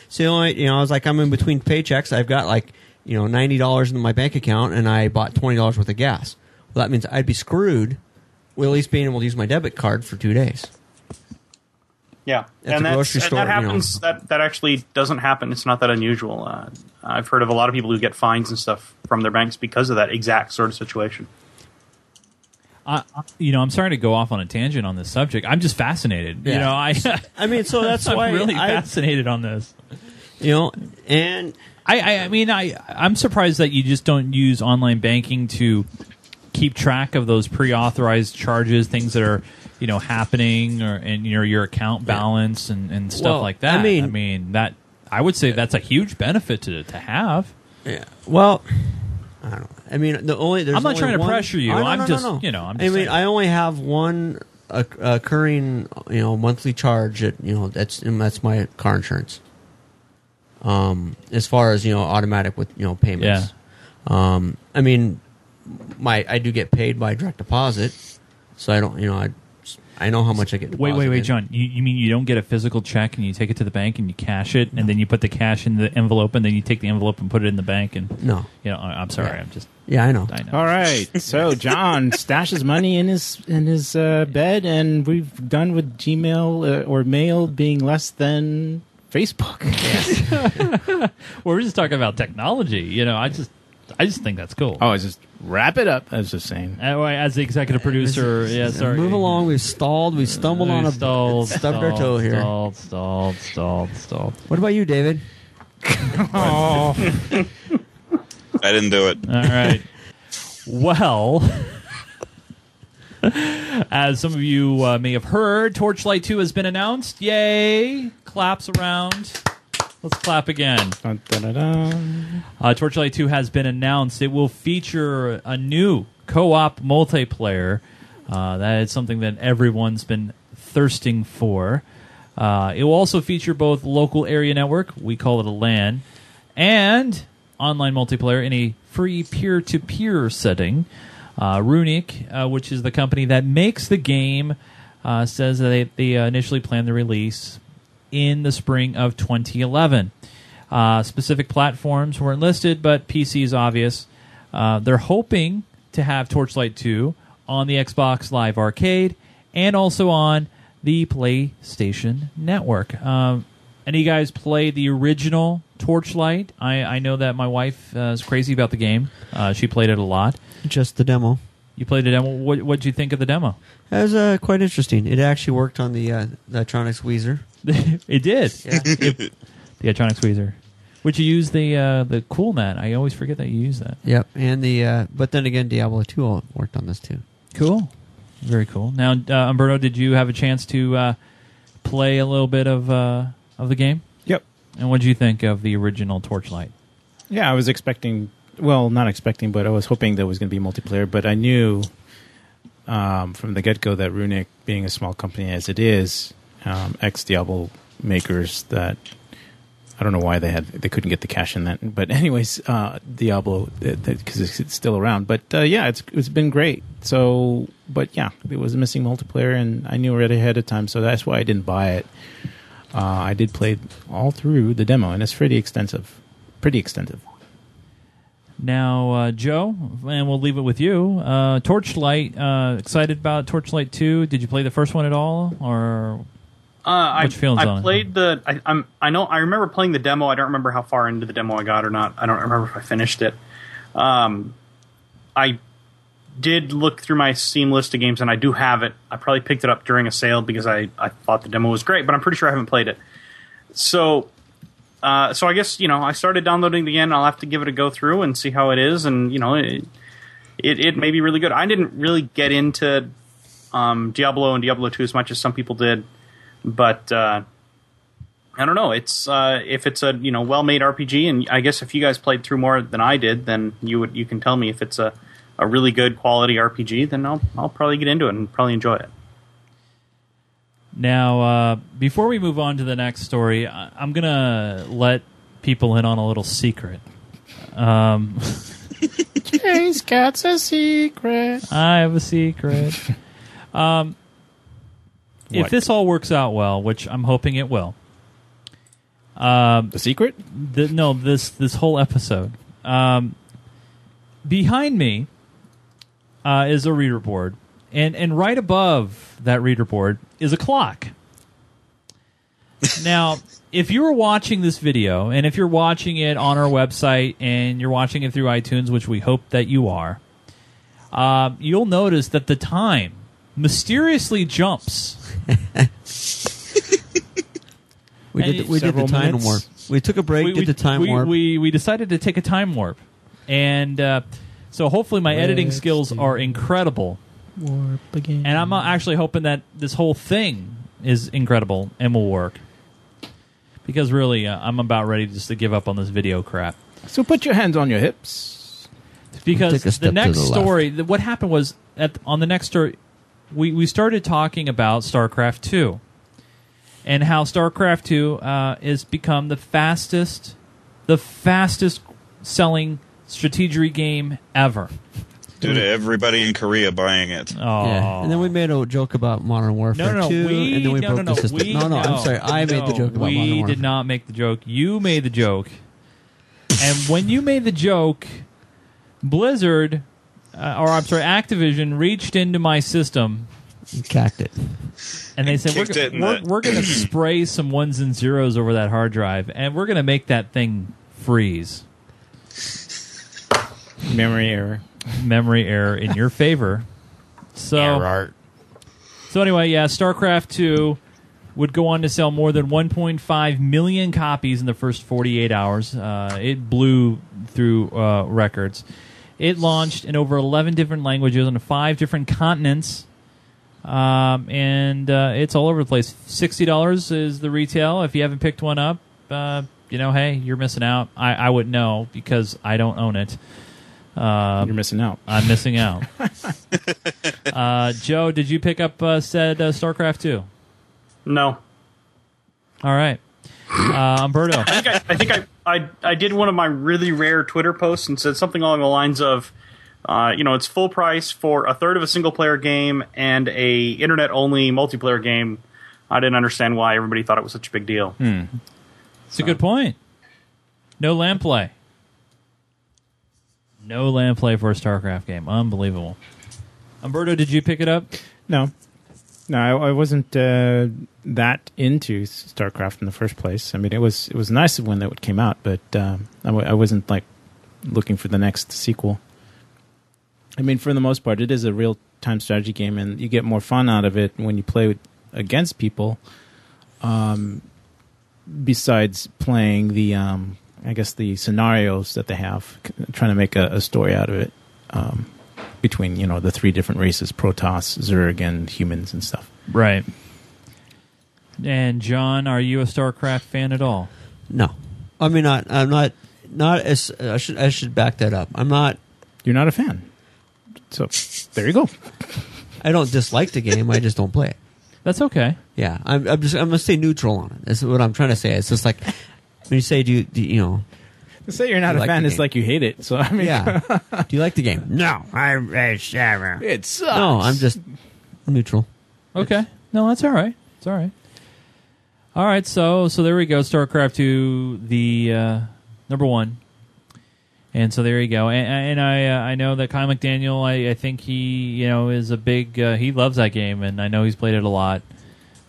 I'm in between paychecks. I've got like, $90 in my bank account and I bought $20 worth of gas. Well, that means I'd be screwed with at least being able to use my debit card for 2 days. Yeah, and that happens. That actually doesn't happen. It's not that unusual. I've heard of a lot of people who get fines and stuff from their banks because of that exact sort of situation. I'm sorry to go off on a tangent on this subject. I'm just fascinated. Yeah. I mean, so that's why I'm really fascinated on this. And I'm surprised that you just don't use online banking to keep track of those pre-authorized charges, things that are. Happening or in your account balance and stuff like that. I mean that I would say that's a huge benefit to have. Yeah. Well, I don't know. I mean, I'm not trying to pressure you. I'm just saying. I only have one occurring, monthly charge at, that's my car insurance. As far as, automatic with, payments. Yeah. I mean, I do get paid by direct deposit, so I don't, I know how much I get deposited. Wait, John. You mean you don't get a physical check and you take it to the bank and you cash it and then you put the cash in the envelope and then you take the envelope and put it in the bank and no. I'm sorry. Yeah. I'm just I know. All right. So John stashes money in his bed and we've done with Gmail or mail being less than Facebook. Yes. We're just talking about technology. I just think that's cool. Oh, I just wrap it up. I was just saying. As the executive producer, sorry. Move along. We've stalled. We stumbled on a stubbed our toe here. Stalled. What about you, David? Oh. I didn't do it. All right. Well, as some of you may have heard, Torchlight 2 has been announced. Yay! Claps around. Let's clap again. Dun, dun, dun, dun. Torchlight 2 has been announced. It will feature a new co-op multiplayer. That is something that everyone's been thirsting for. It will also feature both local area network, we call it a LAN, and online multiplayer in a free peer-to-peer setting. Runic, which is the company that makes the game, says that they initially planned the release in the spring of 2011. Specific platforms weren't listed, but PC is obvious. They're hoping to have Torchlight 2 on the Xbox Live Arcade and also on the PlayStation Network. Any guys play the original Torchlight? I know that my wife is crazy about the game. She played it a lot. Just the demo. You played the demo. What did you think of the demo? It was quite interesting. It actually worked on the Atronics Wheezer. It did. Yeah. The Atronics Wheezer, which you use the cool mat. I always forget that you use that. Yep, and but then again, Diablo 2 worked on this too. Cool, very cool. Now, Umberto, did you have a chance to play a little bit of the game? Yep. And what did you think of the original Torchlight? Yeah, I was expecting. Well, not expecting, but I was hoping there was going to be multiplayer. But I knew from the get-go that Runic, being a small company as it is, ex-Diablo makers, that I don't know why they couldn't get the cash in that. But anyways, Diablo, because it's still around. But yeah, it's been great. So, but yeah, it was missing multiplayer, and I knew right ahead of time, so that's why I didn't buy it. I did play all through the demo, and it's pretty extensive. Now, Joe, and we'll leave it with you. Torchlight, excited about Torchlight 2. Did you play the first one at all, or what's your feelings on it? I remember playing the demo. I don't remember how far into the demo I got or not. I don't remember if I finished it. I did look through my Steam list of games, and I do have it. I probably picked it up during a sale because I thought the demo was great, but I'm pretty sure I haven't played it. So I guess, I started downloading it again. I'll have to give it a go through and see how it is. And, it may be really good. I didn't really get into Diablo and Diablo 2 as much as some people did. But I don't know. It's if it's a, well-made RPG, and I guess if you guys played through more than I did, then you can tell me if it's a really good quality RPG, then I'll probably get into it and probably enjoy it. Now, before we move on to the next story, I'm going to let people in on a little secret. Jay's got a secret. I have a secret. If this all works out well, which I'm hoping it will. The secret? No, this whole episode. Behind me is a reader board. And right above that reader board is a clock. Now, if you're watching this video, and if you're watching it on our website, and you're watching it through iTunes, which we hope that you are, you'll notice that the time mysteriously jumps. we did the time warp. We took a break, did the time warp. We decided to take a time warp. And so hopefully my editing skills are incredible. Warp again. And I'm actually hoping that this whole thing is incredible and will work. Because really, I'm about ready just to give up on this video crap. So put your hands on your hips. Because the next story, what happened was, on the next story, we started talking about StarCraft 2. And how StarCraft 2 has become the fastest selling strategy game ever. Due to everybody in Korea buying it. Oh. Yeah. And then we made a joke about Modern Warfare 2, and then we broke the system. I'm sorry. I made the joke about Modern Warfare. We did not make the joke. You made the joke. And when you made the joke, Blizzard, Activision, reached into my system. You cacked it. And they said, we're going to spray some ones and zeros over that hard drive, and we're going to make that thing freeze. Memory error in your favor. So anyway, yeah, StarCraft 2 would go on to sell more than 1.5 million copies in the first 48 hours. It blew through records. It launched in over 11 different languages on 5 different continents, and it's all over the place. $60 is the retail. If you haven't picked one up, hey, you're missing out. I would know because I don't own it. You're missing out. I'm missing out. Joe, did you pick up StarCraft 2? No. All right. Umberto. I did one of my really rare Twitter posts and said something along the lines of, it's full price for a third of a single-player game and a internet-only multiplayer game. I didn't understand why everybody thought it was such a big deal. It's a good point. No LAN play. No LAN play for a StarCraft game. Unbelievable. Umberto, did you pick it up? No, I wasn't that into StarCraft in the first place. I mean, it was nice when that came out, but I wasn't like looking for the next sequel. I mean, for the most part, it is a real-time strategy game, and you get more fun out of it when you play against people. Besides playing the, the scenarios that they have, trying to make a story out of it. Between the three different races, Protoss, Zerg, and humans and stuff. Right. And John, are you a StarCraft fan at all? No, I mean I'm not as I should back that up. I'm not. You're not a fan. So there you go. I don't dislike the game. I just don't play it. That's okay. Yeah, I'm gonna stay neutral on it. That's what I'm trying to say. It's just like when you say do you know. Say you're not a fan, it's like you hate it. So I mean, yeah. Do you like the game? No, it sucks. No, I'm just neutral. Okay, no, that's all right. It's all right. All right, so there we go. StarCraft 2, the number one, and so there you go. And I know that Kyle McDaniel, I think he is a big he loves that game, and I know he's played it a lot.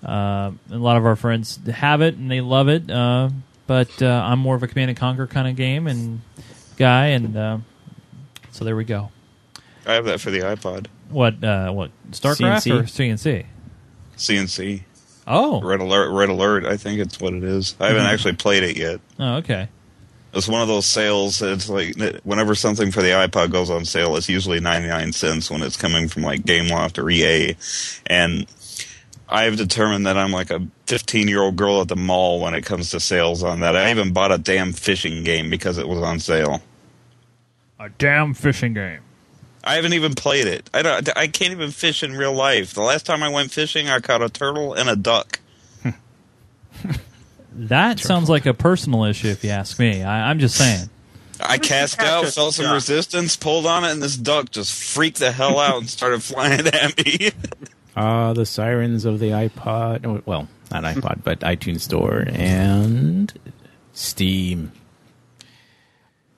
A lot of our friends have it and they love it. But I'm more of a Command & Conquer kind of game and guy, and so there we go. I have that for the iPod. What? StarCraft CNC? Or CNC? CNC. Oh. Red Alert, I think it's what it is. I haven't actually played it yet. Oh, okay. It's one of those sales. It's like whenever something for the iPod goes on sale, it's usually 99 cents when it's coming from like Gameloft or EA, and I've determined that I'm like a 15-year-old girl at the mall when it comes to sales on that. I even bought a damn fishing game because it was on sale. A damn fishing game. I haven't even played it. I can't even fish in real life. The last time I went fishing, I caught a turtle and a duck. That sounds like a personal issue, if you ask me. I'm just saying. I cast out, felt some resistance, pulled on it, and this duck just freaked the hell out and started flying at me. The sirens of the iPod. Well, not iPod, but iTunes Store and Steam.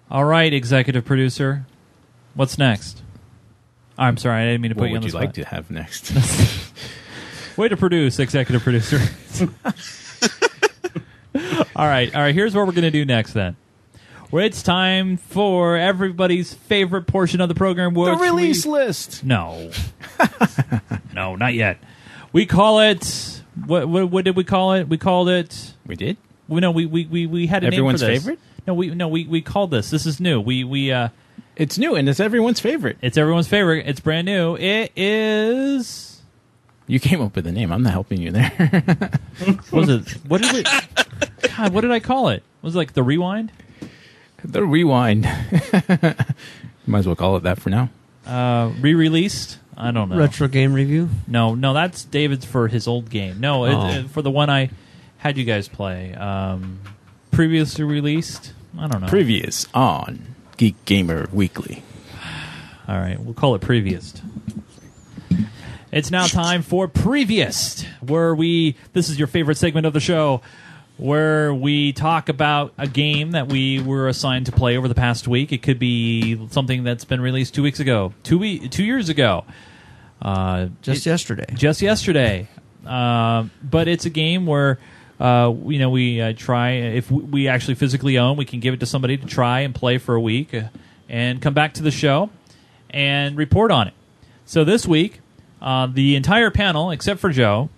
All right, executive producer. What's next? I'm sorry, I didn't mean to put you on the spot. What would you like to have next? Way to produce, executive producer. All right, here's what we're going to do next then. It's time for everybody's favorite portion of the program. The release list. No. No, not yet. We call it... What did we call it? We called it... We did? No, we had a name for this. Everyone's favorite? No, we called this. This is new. It's new, and it's everyone's favorite. It's everyone's favorite. It's brand new. It is... You came up with the name. I'm not helping you there. What was it? What did we... God, what did I call it? Was it like The Rewind? The Rewind. Might as well call it that for now. Re-released? I don't know. Retro game review? No, that's David's for his old game. No, for the one I had you guys play. Previously released? I don't know. Previous on Geek Gamer Weekly. All right, we'll call it Previous. It's now time for Previous, this is your favorite segment of the show, where we talk about a game that we were assigned to play over the past week. It could be something that's been released 2 weeks ago, 2 years ago. Yesterday. Just yesterday. But it's a game where we try, if we actually physically own, we can give it to somebody to try and play for a week and come back to the show and report on it. So this week, the entire panel, except for Joe,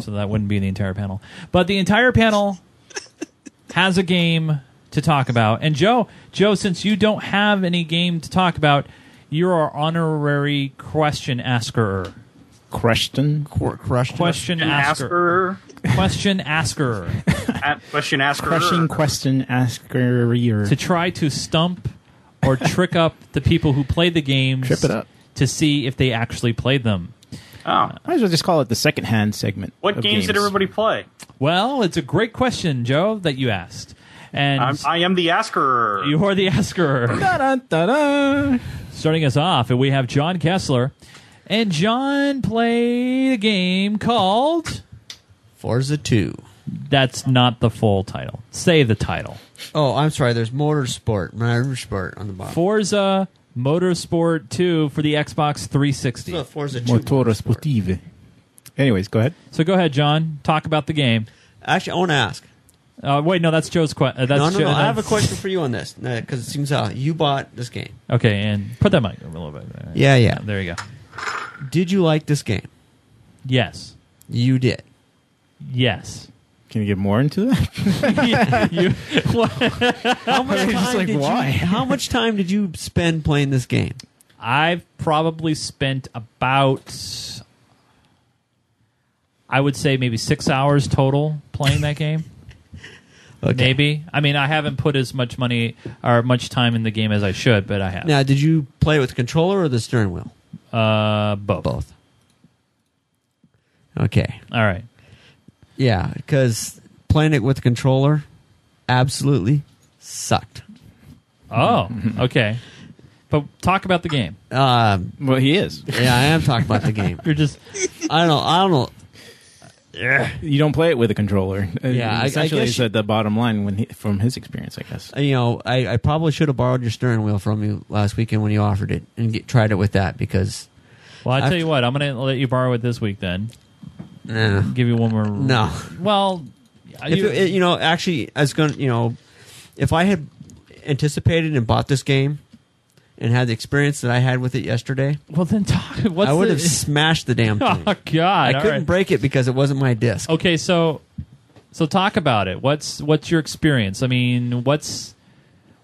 so that wouldn't be the entire panel. But the entire panel has a game to talk about. And Joe, since you don't have any game to talk about, you're our honorary question asker. Question asker. To try to stump or trick up the people who played the games to see if they actually played them. Oh. Might as well just call it the secondhand segment. What games did everybody play? Well, it's a great question, Joe, that you asked. And I am the asker. You are the asker. Da-da-da-da. Starting us off, we have John Kessler. And John played a game called... Forza 2. That's not the full title. Say the title. Oh, I'm sorry. There's Motorsport on the bottom. Forza Motorsport 2 for the Xbox 360. So Forza 2 Motorsportive. Anyways, go ahead. So go ahead, John. Talk about the game. Actually, I want to ask. Wait, no, that's Joe's question. No. I have a question for you on this, because it seems you bought this game. Okay, and put that mic over a little bit. Yeah. There you go. Did you like this game? Yes. You did? Yes. Can you get more into that? How much time did you spend playing this game? I've probably spent about, I would say maybe 6 hours total playing that game. Okay. Maybe. I mean, I haven't put as much money or much time in the game as I should, but I have. Now, did you play with the controller or the steering wheel? Both. Okay. All right. Yeah, because playing it with a controller absolutely sucked. Oh, okay. But talk about the game. Well, he is. Yeah, I am talking about the game. You're just... I don't know. You don't play it with a controller. Yeah, essentially, I guess it's the bottom line from his experience, I guess. You know, I probably should have borrowed your steering wheel from you last weekend when you offered it and tried it with that because... Well, I'll tell you what. I'm going to let you borrow it this week then. No. Give you one more... No. Well... If I had anticipated and bought this game and had the experience that I had with it yesterday... Well, then talk... I would have smashed the damn thing. Oh, God. I couldn't break it because it wasn't my disc. Okay, so talk about it. What's your experience? I mean, all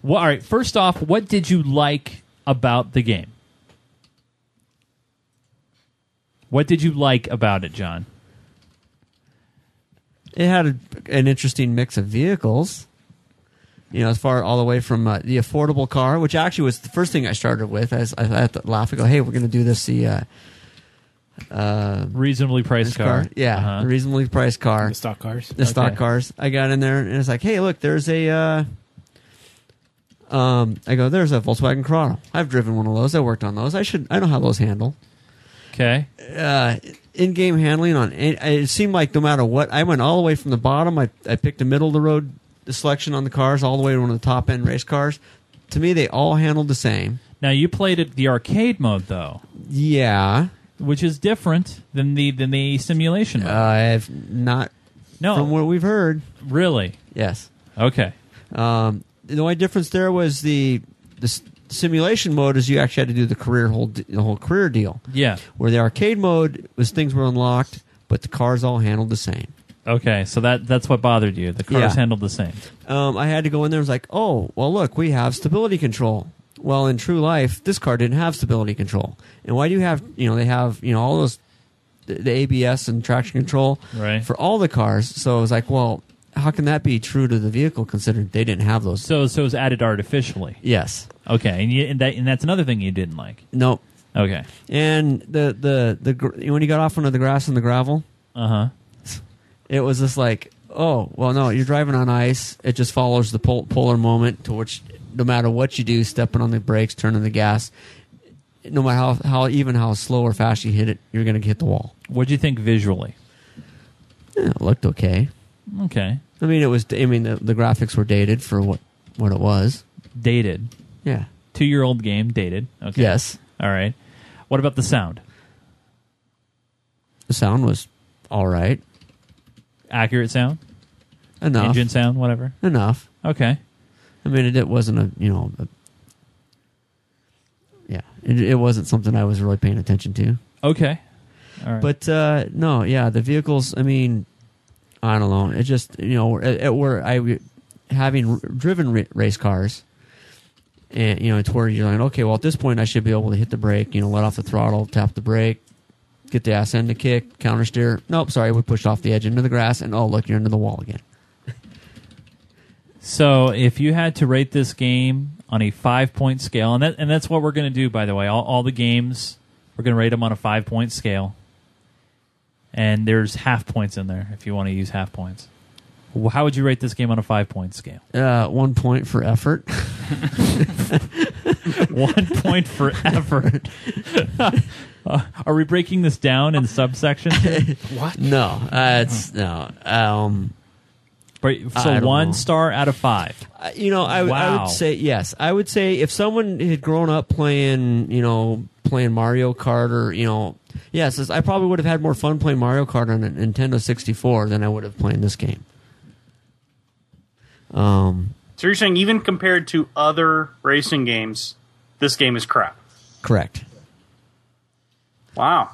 right, first off, what did you like about the game? What did you like about it, John? It had an interesting mix of vehicles. You know, as far all the way from the affordable car, which actually was the first thing I started with. I had to laugh and go, hey, we're going to do this. Reasonably priced car. Yeah, uh-huh. The reasonably priced car. The stock cars. I got in there, and it's like, hey, look, there's a... there's a Volkswagen Corrado. I've driven one of those. I worked on those. I know how those handle. Okay. In-game handling on it seemed like no matter what, I went all the way from the bottom. I picked the middle of the road selection on the cars all the way to one of the top-end race cars. To me, they all handled the same. Now, you played it the arcade mode, though. Yeah. Which is different than the simulation mode. From what we've heard. Really? Yes. Okay. The only difference there was the simulation mode is you actually had to do the whole career deal. Yeah. Where the arcade mode was things were unlocked, but the cars all handled the same. Okay, so that's what bothered you. The cars handled the same. I had to go in there and was like, oh, well, look, we have stability control. Well, in true life, this car didn't have stability control. And why do you have, they have, all those, the ABS and traction control for all the cars. So I was like, well, how can that be true to the vehicle considered they didn't have those? So it was added artificially. Yes. Okay, and that's another thing you didn't like. Nope. Okay. And the when you got off onto the grass and the gravel. Uh-huh. It was just like, oh, well, no, you're driving on ice. It just follows the polar moment to which no matter what you do, stepping on the brakes, turning the gas, no matter how slow or fast you hit it, you're going to hit the wall. What do you think visually? Yeah, it looked okay. Okay. I mean, the graphics were dated for what it was. Dated? Yeah. 2-year-old game, dated. Okay. Yes. All right. What about the sound? The sound was all right. Accurate sound? Enough. Engine sound, whatever? Enough. Okay. I mean, it wasn't it wasn't something I was really paying attention to. Okay. All right. But, the vehicles, I mean, I don't know. It just, having driven race cars, and, it's where you're like, okay, well, at this point, I should be able to hit the brake, let off the throttle, tap the brake, get the ass end to kick, counter steer. Nope, sorry, we pushed off the edge into the grass, and oh, look, you're into the wall again. So, if you had to rate this game on a 5-point scale, and that's what we're going to do, by the way, all the games, we're going to rate them on a 5-point scale. And there's half points in there if you want to use half points. How would you rate this game on a 5-point scale? 1 point for effort. 1 point for effort. Are we breaking this down in subsections? What? No. So 1 star out of 5. I would say yes. I would say if someone had grown up playing Mario Kart or, yes, I probably would have had more fun playing Mario Kart on a Nintendo 64 than I would have playing this game. So you're saying even compared to other racing games, this game is crap? Correct. Wow.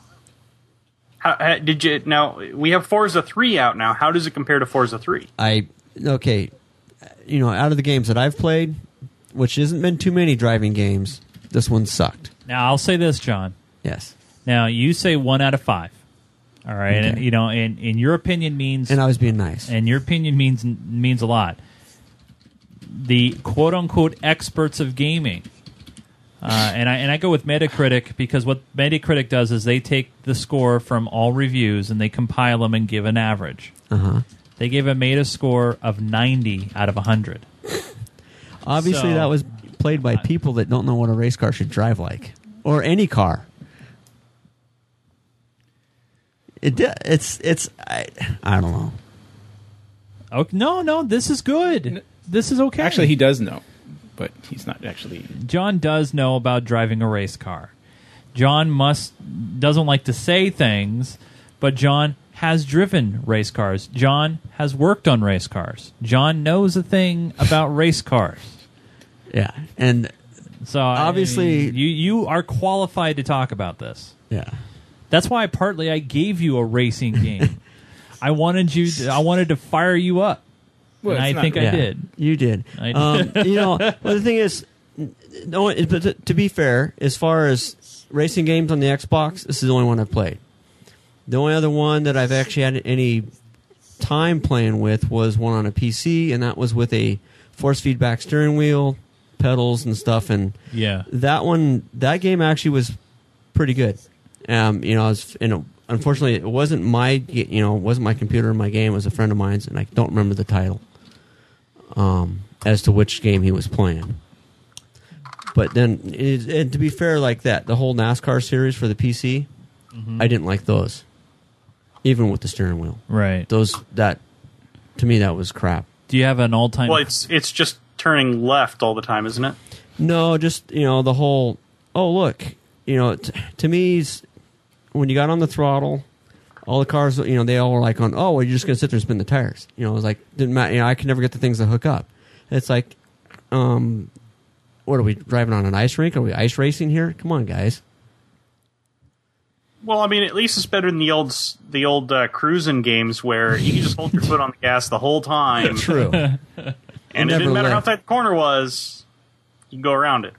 How did you? Now we have Forza 3 out now. How does it compare to Forza 3? Out of the games that I've played, which isn't been too many driving games, this one sucked. Now I'll say this, John. Yes. Now you say 1 out of 5. All right, okay. And and your opinion means. And I was being nice. And your opinion means a lot. The quote unquote experts of gaming. And I go with Metacritic because what Metacritic does is they take the score from all reviews and they compile them and give an average. Uh-huh. They gave a Meta score of 90 out of 100. Obviously, that was played by people that don't know what a race car should drive like, or any car. I don't know. Oh, no, this is good. This is okay. Actually, he does know. But he's not actually... John does know about driving a race car. John doesn't like to say things, but John has driven race cars. John has worked on race cars. John knows a thing about race cars. Yeah, and so obviously... you are qualified to talk about this. Yeah. That's why I gave you a racing game. I wanted to fire you up. Well, I did. You did. I did. The thing is, but to be fair, as far as racing games on the Xbox, this is the only one I've played. The only other one that I've actually had any time playing with was one on a PC, and that was with a force feedback steering wheel, pedals, and stuff. And yeah, that game actually was pretty good. Unfortunately, it wasn't my computer and my game. It was a friend of mine's, and I don't remember the title as to which game he was playing. But then, and to be fair, like that, the whole NASCAR series for the PC, mm-hmm. I didn't like those, even with the steering wheel. Right. To me, that was crap. Do you have an all-time? Well, it's just turning left all the time, isn't it? No, just the whole. Oh, look, to me. When you got on the throttle, all the cars, they all were like on. Oh, well, you're just gonna sit there and spin the tires. It was like didn't matter. I could never get the things to hook up. It's like, what are we driving on an ice rink? Are we ice racing here? Come on, guys. Well, I mean, at least it's better than the old cruising games where you can just hold your foot on the gas the whole time. True. And it didn't matter how tight the corner was. You can go around it.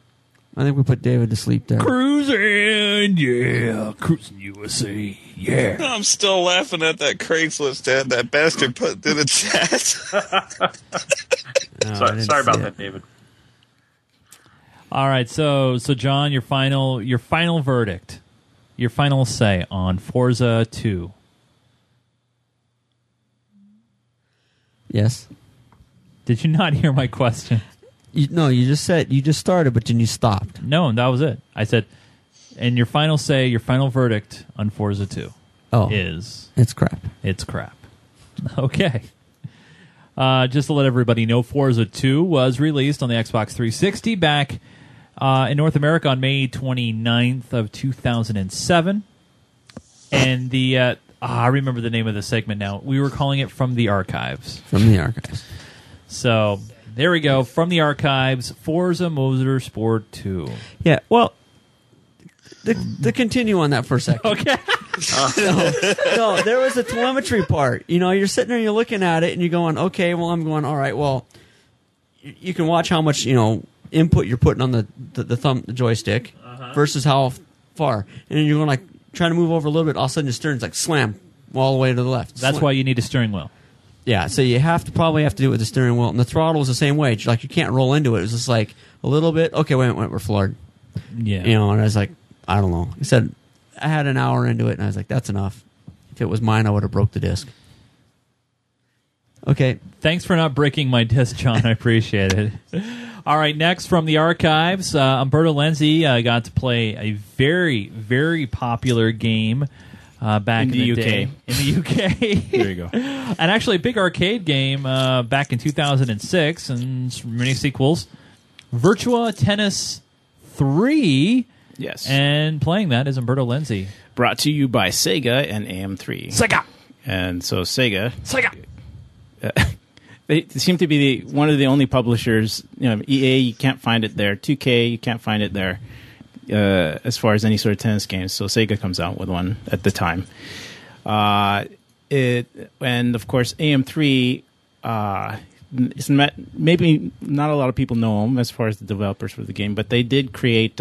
I think we put David to sleep there. Cruising, yeah. Cruising USA, yeah. I'm still laughing at that Craigslist ad that bastard put through the chat. Sorry about that, David. All right, so John, your final verdict, your final say on Forza 2. Yes. Did you not hear my question? No, you just started, but then you stopped. No, that was it. I said, and your final verdict on Forza 2 is... It's crap. It's crap. Okay. Just to let everybody know, Forza 2 was released on the Xbox 360 back in North America on May 29th of 2007. And the... I remember the name of the segment now. We were calling it From the Archives. From the Archives. So... There we go. From the Archives, Forza Motorsport 2. Yeah, well, to continue on that for a second. Okay. No, there was a telemetry part. You're sitting there, you're looking at it, and you're going, okay, well, I'm going, all right, well, you can watch how much, input you're putting on the joystick versus how far. And you're going, like, trying to move over a little bit. All of a sudden, the steering's like, slam, all the way to the left. That's why you need a steering wheel. Yeah, so you probably have to do it with the steering wheel, and the throttle is the same way. Like you can't roll into it. It was just like a little bit. Okay, wait, we're floored. Yeah, and I was like, I don't know. I had an hour into it, and I was like, that's enough. If it was mine, I would have broke the disc. Okay. Thanks for not breaking my disc, John. I appreciate it. All right, next from the archives, Umberto Lenzi got to play a very, very popular game back in the UK. Day. In the UK. There you go. And actually a big arcade game back in 2006 and many sequels. Virtua Tennis 3. Yes. And playing that is Umberto Lenzi. Brought to you by Sega and AM3. Sega! And so Sega... Sega! They seem to be one of the only publishers. You know, EA, you can't find it there. 2K, you can't find it there as far as any sort of tennis games. So Sega comes out with one at the time. And, of course, AM3, maybe not a lot of people know them as far as the developers for the game, but they did create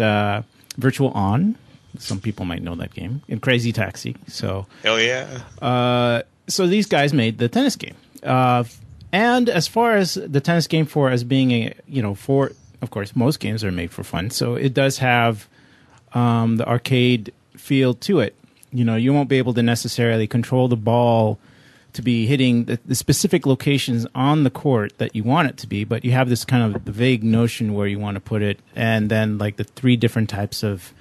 Virtual On. Some people might know that game. And Crazy Taxi. So hell yeah. So these guys made the tennis game. And as far as the tennis game for as being a, you know, for, of course, most games are made for fun. So it does have the arcade feel to it. You know, you won't be able to necessarily control the ball to be hitting the specific locations on the court that you want it to be. But you have this kind of the vague notion where you want to put it. And then like the three different types of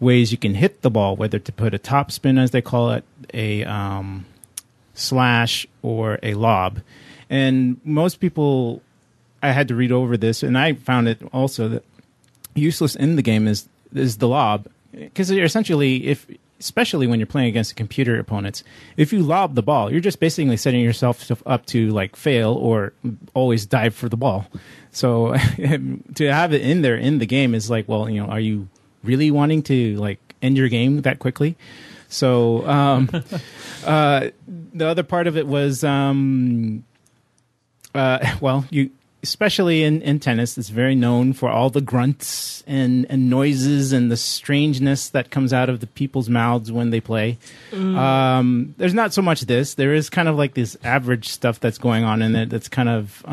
ways you can hit the ball, whether to put a top spin, as they call it, a... slash or a lob. And most people, I had to read over this, and I found it also that useless in the game is the lob, because essentially, especially when you're playing against computer opponents, if you lob the ball, you're just basically setting yourself up to like fail or always dive for the ball. So to have it in there in the game is like, well, you know, are you really wanting to like end your game that quickly? So the other part of it was, well, you especially in tennis, it's very known for all the grunts and noises and the strangeness that comes out of the people's mouths when they play. Mm. There's not so much this. There is kind of like this average stuff that's going on in it that's kind of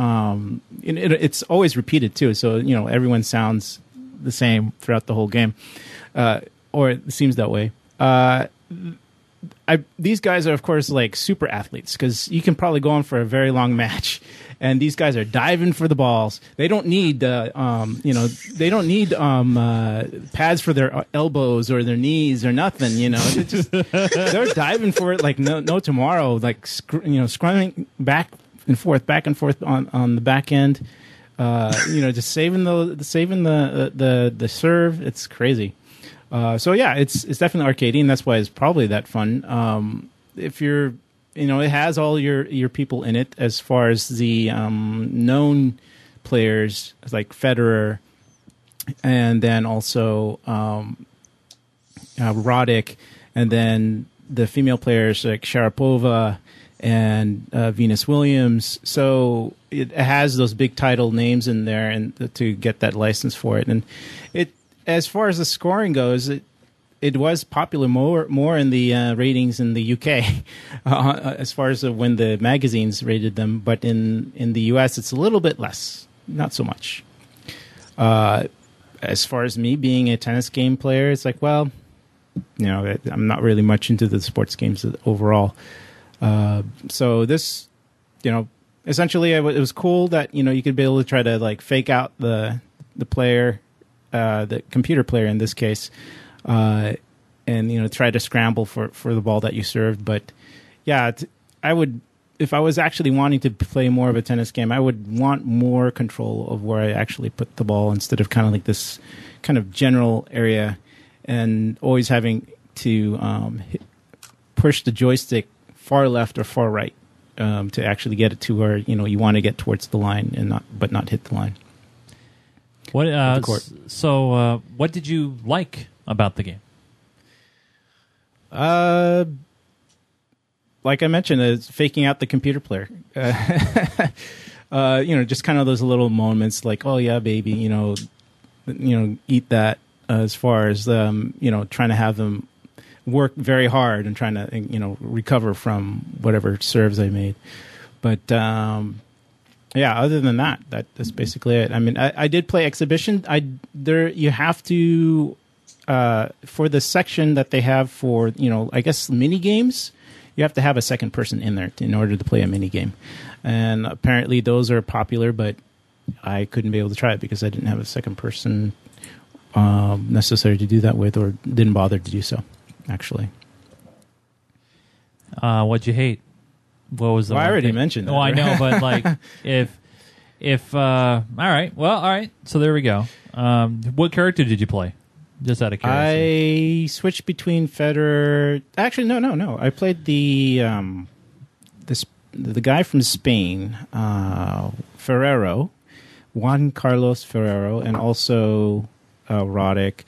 it's always repeated too. So, you know, everyone sounds the same throughout the whole game, or it seems that way. These guys are, of course, like super athletes, because you can probably go on for a very long match, and these guys are diving for the balls. They don't need pads for their elbows or their knees or nothing. You know, they're diving for it like no tomorrow. Like scrumming back and forth on the back end. Just saving the serve. It's crazy. So yeah, it's definitely arcadey, and that's why it's probably that fun. If you're, you know, it has all your people in it as far as the known players like Federer, and then also Roddick, and then the female players like Sharapova and Venus Williams. So it has those big title names in there, and to get that license for it, and it. As far as the scoring goes, it was popular more in the ratings in the UK, as far as when the magazines rated them. But in the US, it's a little bit less, not so much. As far as me being a tennis game player, it's like, well, you know, I'm not really much into the sports games overall. So this, you know, essentially it was cool that, you know, you could be able to try to like fake out the player. The computer player in this case, and you know, try to scramble for the ball that you served. But yeah, I would, if I was actually wanting to play more of a tennis game, I would want more control of where I actually put the ball instead of kind of like this kind of general area and always having to push the joystick far left or far right to actually get it to where, you know, you want to get towards the line and not hit the line. What what did you like about the game? Like I mentioned, it's faking out the computer player. You know, just kind of those little moments, like, oh yeah, baby, you know, eat that. As far as you know, trying to have them work very hard and trying to, you know, recover from whatever serves I made, but. Yeah, other than that is basically it. I mean, I did play Exhibition. You have to, for the section that they have for, you know, I guess mini games, you have to have a second person in there in order to play a mini game. And apparently those are popular, but I couldn't be able to try it because I didn't have a second person necessary to do that with, or didn't bother to do so, actually. What'd you hate? What was the? Well, I already mentioned that. Well, right? I know, but like all right. So there we go. What character did you play? Just out of curiosity. I switched between Federer. Actually, no. I played the guy from Spain, Ferrero, Juan Carlos Ferrero, and also Roddick.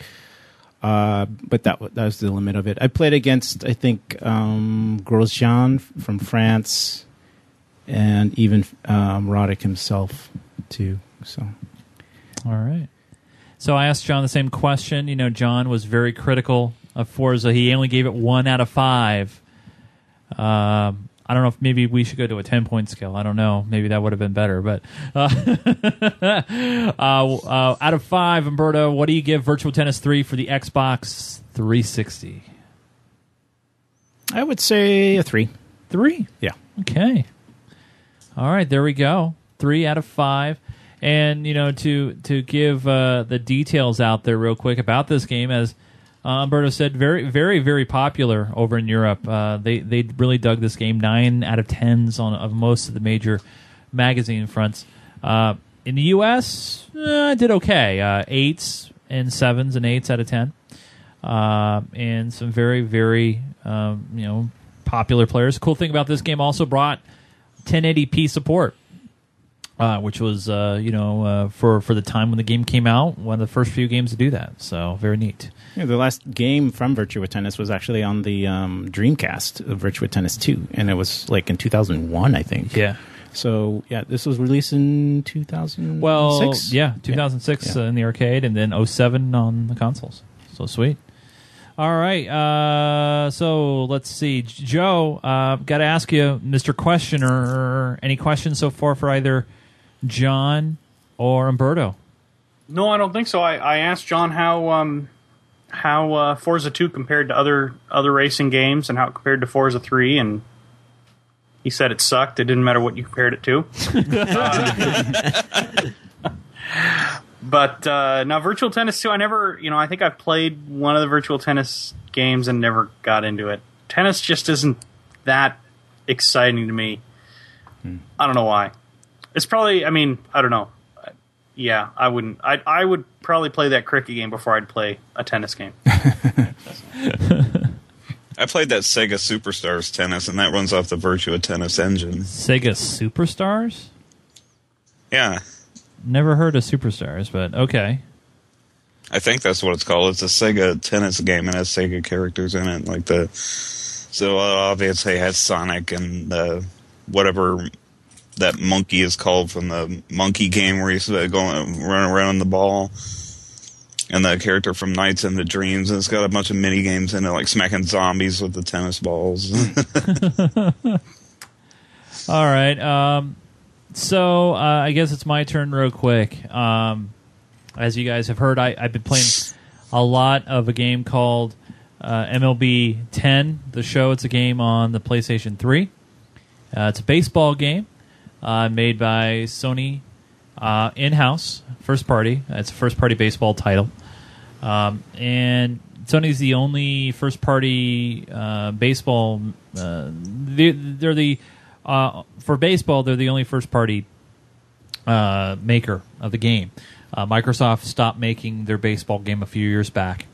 But that was the limit of it. I played against, I think, Grosjean from France, and even Roddick himself too. So, all right. So I asked John the same question. You know, John was very critical of Forza. He only gave it 1 out of 5. I don't know if maybe we should go to a 10-point scale. I don't know. Maybe that would have been better. But out of 5, Umberto, what do you give Virtual Tennis 3 for the Xbox 360? I would say a 3. 3? Yeah. Okay. All right. There we go. 3 out of 5. And, you know, to give the details out there real quick about this game, as Umberto said, very, very, very popular over in Europe. They really dug this game. 9 out of 10s of most of the major magazine fronts. In the U.S., I did okay. 8s and 7s and 8s out of 10, and some very, very popular players. Cool thing about this game, also brought 1080p support, which was for the time when the game came out, one of the first few games to do that. So very neat. Yeah, the last game from Virtua Tennis was actually on the Dreamcast of Virtua Tennis 2, and it was like in 2001, I think. Yeah. So, yeah, this was released in 2006? Well, yeah, 2006 in the arcade, and then 2007 on the consoles. So sweet. All right, so let's see. Joe, got to ask you, Mr. Questioner, any questions so far for either John or Umberto? No, I don't think so. I asked John how Forza 2 compared to other racing games, and how it compared to Forza 3, and he said it sucked. It didn't matter what you compared it to. But now Virtual Tennis 2, I think I've played one of the Virtual Tennis games and never got into it. Tennis just isn't that exciting to me. I don't know why. It's probably, I don't know. Yeah, I wouldn't. I would probably play that cricket game before I'd play a tennis game. I played that Sega Superstars Tennis, and that runs off the Virtua Tennis engine. Sega Superstars? Yeah. Never heard of Superstars, but okay. I think that's what it's called. It's a Sega tennis game, and it has Sega characters in it, like so obviously it has Sonic and whatever. That monkey is called from the monkey game where he's going run around the ball, and the character from Nights in the Dreams, and it's got a bunch of mini games in it, like smacking zombies with the tennis balls. All right, so I guess it's my turn real quick. As you guys have heard, I've been playing a lot of a game called MLB 10, The Show. It's a game on the PlayStation 3. It's a baseball game. Made by Sony in-house, first party. It's a first-party baseball title. And Sony's the only first-party baseball... for baseball, they're the only first-party maker of the game. Microsoft stopped making their baseball game a few years back.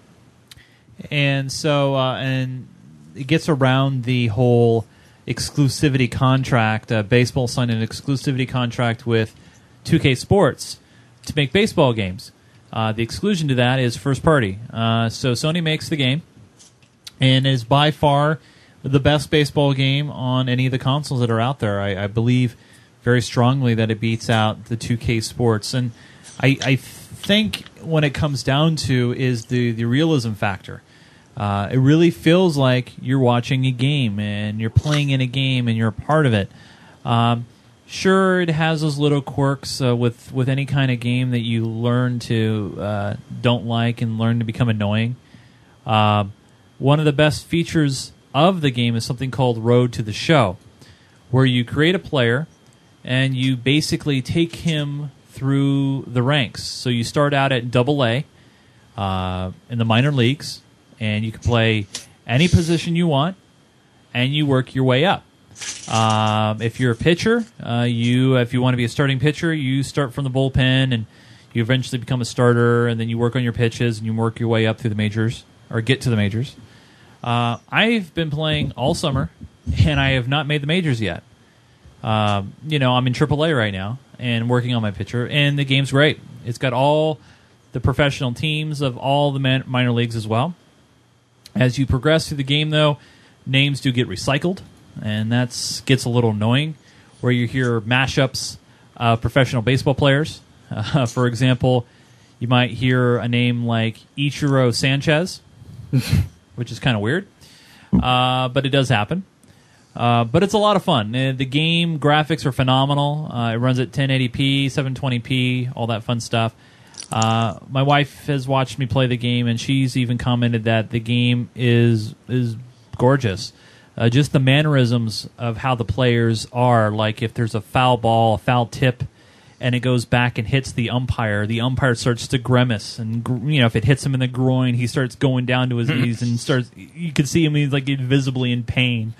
And so... and it gets around the whole... exclusivity contract. Baseball signed an exclusivity contract with 2K Sports to make baseball games. The exclusion to that is first party. So Sony makes the game and is by far the best baseball game on any of the consoles that are out there. I believe very strongly that it beats out the 2K Sports. And I think when it comes down to is the realism factor. It really feels like you're watching a game and you're playing in a game and you're a part of it. Sure, it has those little quirks with any kind of game that you learn to don't like and learn to become annoying. One of the best features of the game is something called Road to the Show, where you create a player and you basically take him through the ranks. So you start out at AA in the minor leagues, and you can play any position you want, and you work your way up. If you're a pitcher, if you want to be a starting pitcher, you start from the bullpen, and you eventually become a starter, and then you work on your pitches, and you work your way up through the majors, or get to the majors. I've been playing all summer, and I have not made the majors yet. I'm in AAA right now and working on my pitcher, and the game's great. It's got all the professional teams of all the minor leagues as well. As you progress through the game, though, names do get recycled, and that gets a little annoying, where you hear mashups of professional baseball players. For example, you might hear a name like Ichiro Sanchez, which is kind of weird, but it does happen. But it's a lot of fun. The game graphics are phenomenal. It runs at 1080p, 720p, all that fun stuff. My wife has watched me play the game, and she's even commented that the game is gorgeous. Just the mannerisms of how the players are, like if there's a foul ball, a foul tip, and it goes back and hits the umpire starts to grimace. And, if it hits him in the groin, he starts going down to his knees and you can see him, he's like invisibly in pain.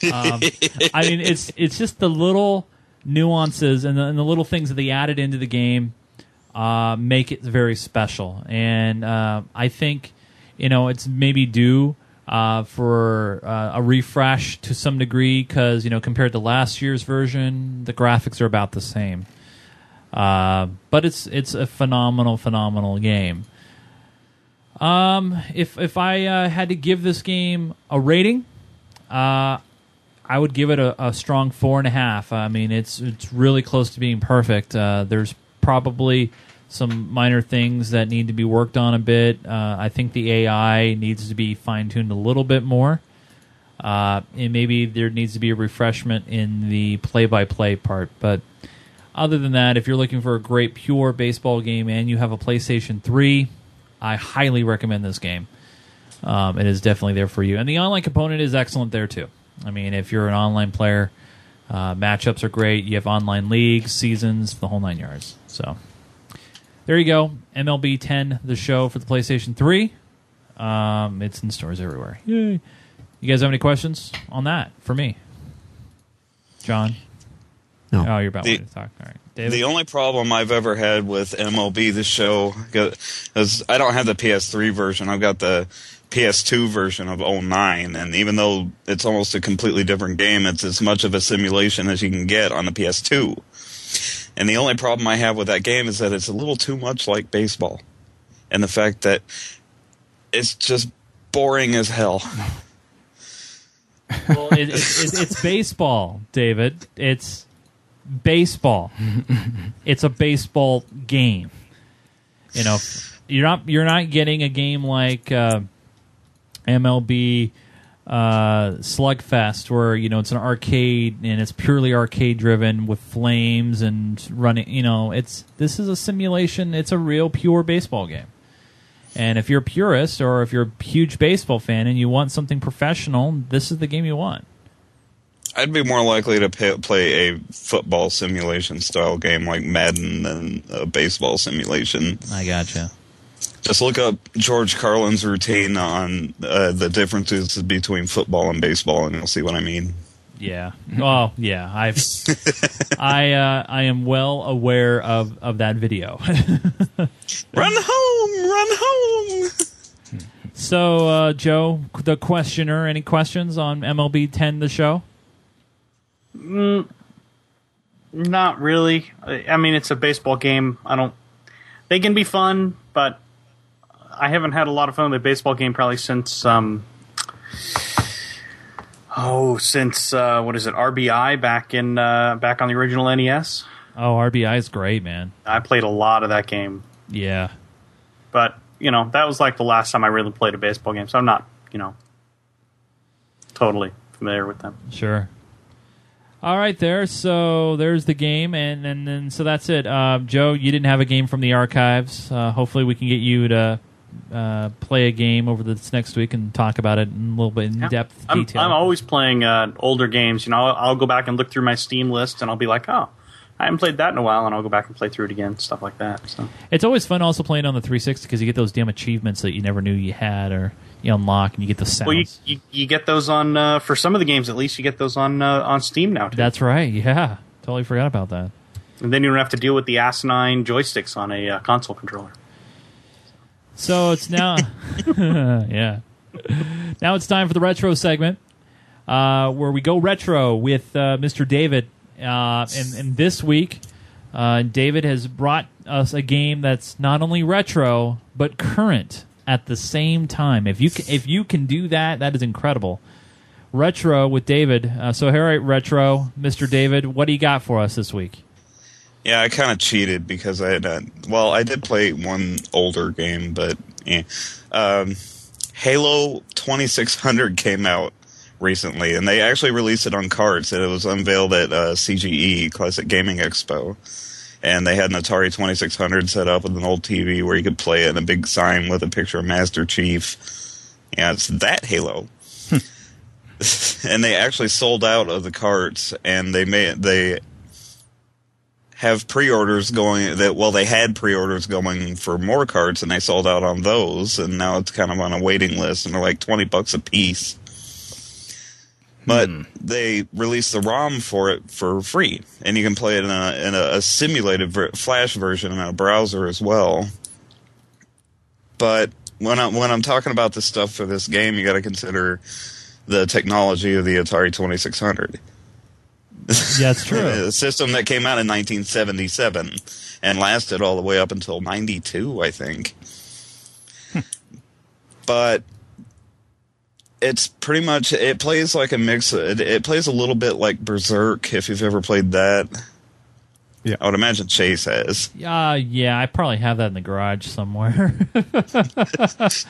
It's just the little nuances and the little things that they added into the game make it very special. And I think, it's maybe due for a refresh to some degree because, compared to last year's version, the graphics are about the same. But it's a phenomenal game. If I had to give this game a rating, I would give it a strong 4.5. I mean, it's really close to being perfect. There's probably some minor things that need to be worked on a bit. I think the AI needs to be fine-tuned a little bit more. And maybe there needs to be a refreshment in the play-by-play part. But other than that, if you're looking for a great pure baseball game and you have a PlayStation 3, I highly recommend this game. It is definitely there for you. And the online component is excellent there, too. I mean, if you're an online player, matchups are great. You have online leagues, seasons, the whole nine yards. So there you go. MLB 10, the show for the PlayStation 3. It's in stores everywhere. Yay. You guys have any questions on that for me? John? No. Oh, you're about ready to talk. All right. David? The only problem I've ever had with MLB the show is I don't have the PS3 version. I've got the PS2 version of 09, and even though it's almost a completely different game, it's as much of a simulation as you can get on the PS2. And the only problem I have with that game is that it's a little too much like baseball, and the fact that it's just boring as hell. Well, it's baseball, David. It's baseball. It's a baseball game. You're not getting a game like MLB Slugfest, where it's an arcade and it's purely arcade driven with flames and running. This is a simulation. It's a real pure baseball game. And if you're a purist or if you're a huge baseball fan and you want something professional, this is the game you want. I'd be more likely to play a football simulation style game like Madden than a baseball simulation. I gotcha. Just look up George Carlin's routine on the differences between football and baseball, and you'll see what I mean. Yeah. Oh, yeah. I am well aware of that video. Run home. So, Joe, the questioner, any questions on MLB 10, the show? Not really. I mean, it's a baseball game. They can be fun, but I haven't had a lot of fun with a baseball game probably since what is it, RBI back on the original NES. Oh, RBI is great, man. I played a lot of that game. Yeah, but that was like the last time I really played a baseball game, so I'm not totally familiar with them. Sure. All right, there. So there's the game, and then so that's it. Joe, you didn't have a game from the archives. Hopefully, we can get you to play a game over this next week and talk about it in a little bit in depth detail. I'm always playing older games. You know, I'll go back and look through my Steam list, and I'll be like, oh, I haven't played that in a while, and I'll go back and play through it again, stuff like that. So it's always fun also playing on the 360 because you get those damn achievements that you never knew you had, or you unlock and you get the sounds. Well, you get those on for some of the games at least. You get those on Steam now too. That's right. Yeah, totally forgot about that. And then you don't have to deal with the asinine joysticks on a console controller. So it's now, yeah. Now it's time for the retro segment, where we go retro with Mr. David. And this week, David has brought us a game that's not only retro but current at the same time. If you can do that, that is incredible. Retro with David. So here, right, retro, Mr. David, what do you got for us this week? Yeah, I kind of cheated because I had I did play one older game, but Halo 2600 came out recently, and they actually released it on carts, and it was unveiled at CGE, Classic Gaming Expo, and they had an Atari 2600 set up with an old TV where you could play it, and a big sign with a picture of Master Chief. Yeah, it's that Halo. And they actually sold out of the carts, and they have pre-orders going they had pre-orders going for more carts, and they sold out on those, and now it's kind of on a waiting list, and they're like $20 a piece. But they released the ROM for it for free, and you can play it in a simulated Flash version in a browser as well. But when I'm talking about this stuff for this game, you got to consider the technology of the Atari 2600. Yeah, that's true. A system that came out in 1977 and lasted all the way up until 92, I think. But it's pretty much, it plays like a mix. It plays a little bit like Berserk, if you've ever played that. Yeah, I would imagine Chase has. Yeah, I probably have that in the garage somewhere.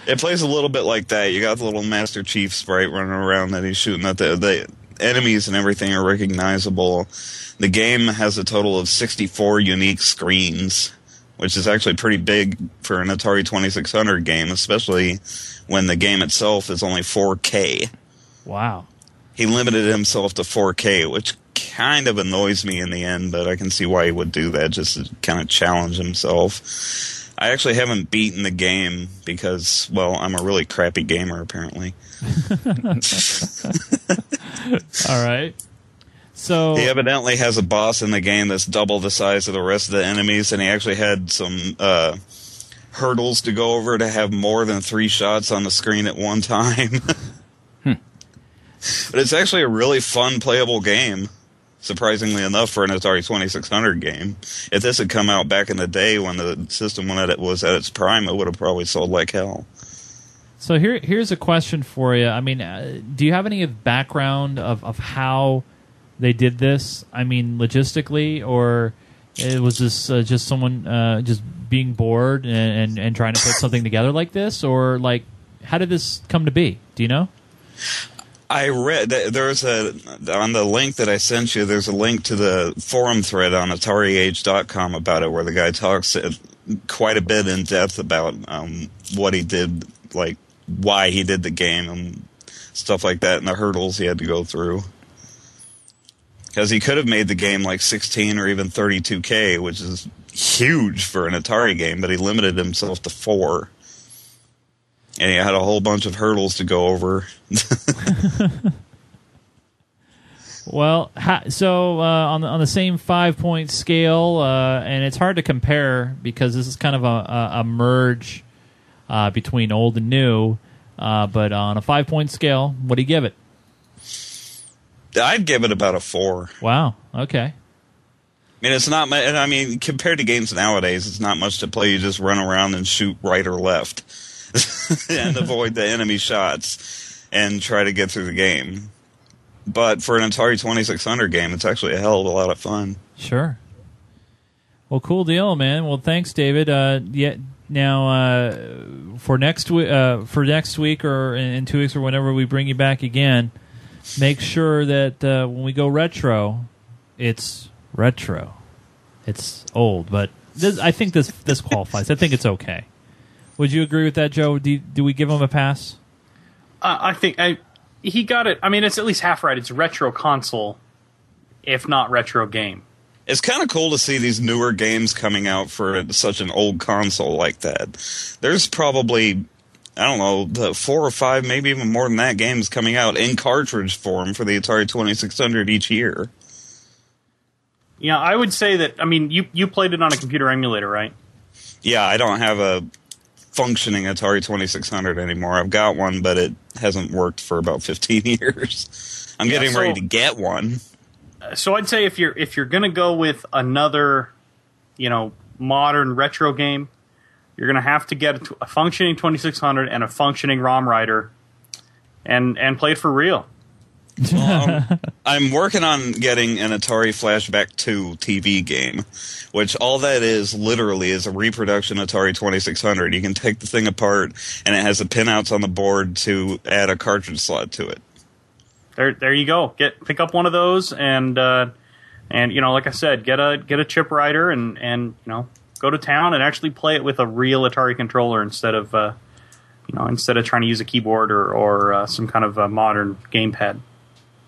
It plays a little bit like that. You got the little Master Chief sprite running around that he's shooting at. The enemies and everything are recognizable. The game has a total of 64 unique screens, which is actually pretty big for an Atari 2600 game, especially when the game itself is only 4K. Wow. He limited himself to 4K, which kind of annoys me in the end, but I can see why he would do that, just to kind of challenge himself. I actually haven't beaten the game because, I'm a really crappy gamer, apparently. All right. So he evidently has a boss in the game that's double the size of the rest of the enemies, and he actually had some hurdles to go over to have more than 3 shots on the screen at one time. But it's actually a really fun, playable game, surprisingly enough, for an Atari 2600 game. If this had come out back in the day when the system was at its prime, it would have probably sold like hell. So here's a question for you. I mean, do you have any background of how they did this? I mean, logistically, or it was this just someone just being bored and trying to put something together like this, or like how did this come to be? Do you know? I read on the link that I sent you. There's a link to the forum thread on AtariAge.com about it, where the guy talks quite a bit in depth about what he did, like why he did the game and stuff like that, and the hurdles he had to go through. Because he could have made the game like 16 or even 32K, which is huge for an Atari game, but he limited himself to 4. And he had a whole bunch of hurdles to go over. Well, so on the same 5-point scale, and it's hard to compare because this is kind of a merge between old and new, but on a 5-point scale, what do you give it? I'd give it about a 4. Wow. Okay. I mean, it's not. I mean, compared to games nowadays, it's not much to play. You just run around and shoot right or left, and avoid the enemy shots, and try to get through the game. But for an Atari 2600 game, it's actually a hell of a lot of fun. Sure. Well, cool deal, man. Well, thanks, David. Now, for next week, or in 2 weeks, or whenever we bring you back again, make sure that when we go retro. It's old, but I think this qualifies. I think it's okay. Would you agree with that, Joe? Do we give him a pass? I think he got it. I mean, it's at least half right. It's retro console, if not retro game. It's kind of cool to see these newer games coming out for such an old console like that. There's probably, I don't know, the 4 or 5, maybe even more than that, games coming out in cartridge form for the Atari 2600 each year. Yeah, I would say that, I mean, you played it on a computer emulator, right? Yeah, I don't have a functioning Atari 2600 anymore. I've got one, but it hasn't worked for about 15 years. I'm getting ready to get one. So I'd say if you're going to go with another, modern retro game, you're going to have to get a functioning 2600 and a functioning ROM writer and play it for real. Well, I'm working on getting an Atari Flashback 2 TV game, which all that is literally is a reproduction Atari 2600. You can take the thing apart, and it has the pinouts on the board to add a cartridge slot to it. There you go. Pick up one of those, and like I said, get a chip writer, and go to town and actually play it with a real Atari controller instead of trying to use a keyboard or some kind of modern gamepad.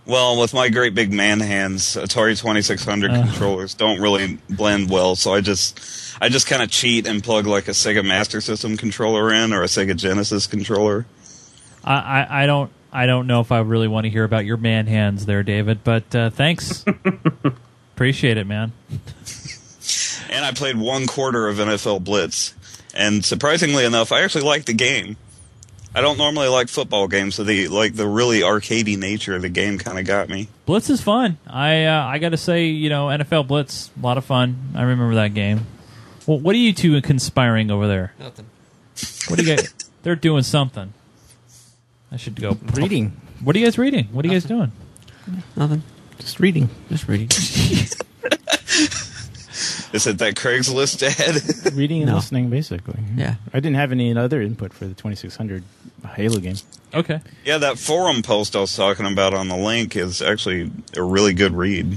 Well, with my great big man hands, Atari 2600 controllers don't really blend well, so I just kind of cheat and plug like a Sega Master System controller in or a Sega Genesis controller. I don't know if I really want to hear about your man hands there, David, but thanks. Appreciate it, man. And I played 1/4 of NFL Blitz, and surprisingly enough, I actually liked the game. I don't normally like football games, so the really arcadey nature of the game kind of got me. Blitz is fun. I got to say, NFL Blitz, a lot of fun. I remember that game. Well, what are you two conspiring over there? Nothing. What do you guys? They're doing something. I should go reading. What are you guys reading? What are you guys doing? Nothing. Just reading. Is it that Craigslist ad? Reading and listening, basically. Yeah. I didn't have any other input for the 2600 Halo game. Okay. Yeah, that forum post I was talking about on the link is actually a really good read.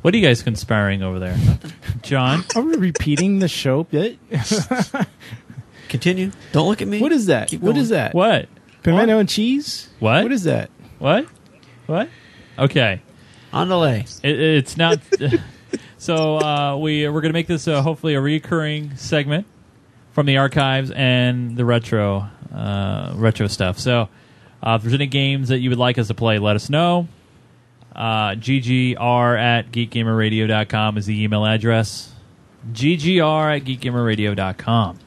What are you guys conspiring over there? John? Are we repeating the show bit? Continue. Don't look at me. What is that? What is that? What? Pimento and cheese? What? What is that? What? What? Okay. On the lay. It's not. So we're going to make this hopefully a recurring segment from the archives and the retro stuff. So if there's any games that you would like us to play, let us know. ggr@geekgamerradio.com is the email address. ggr@geekgamerradio.com.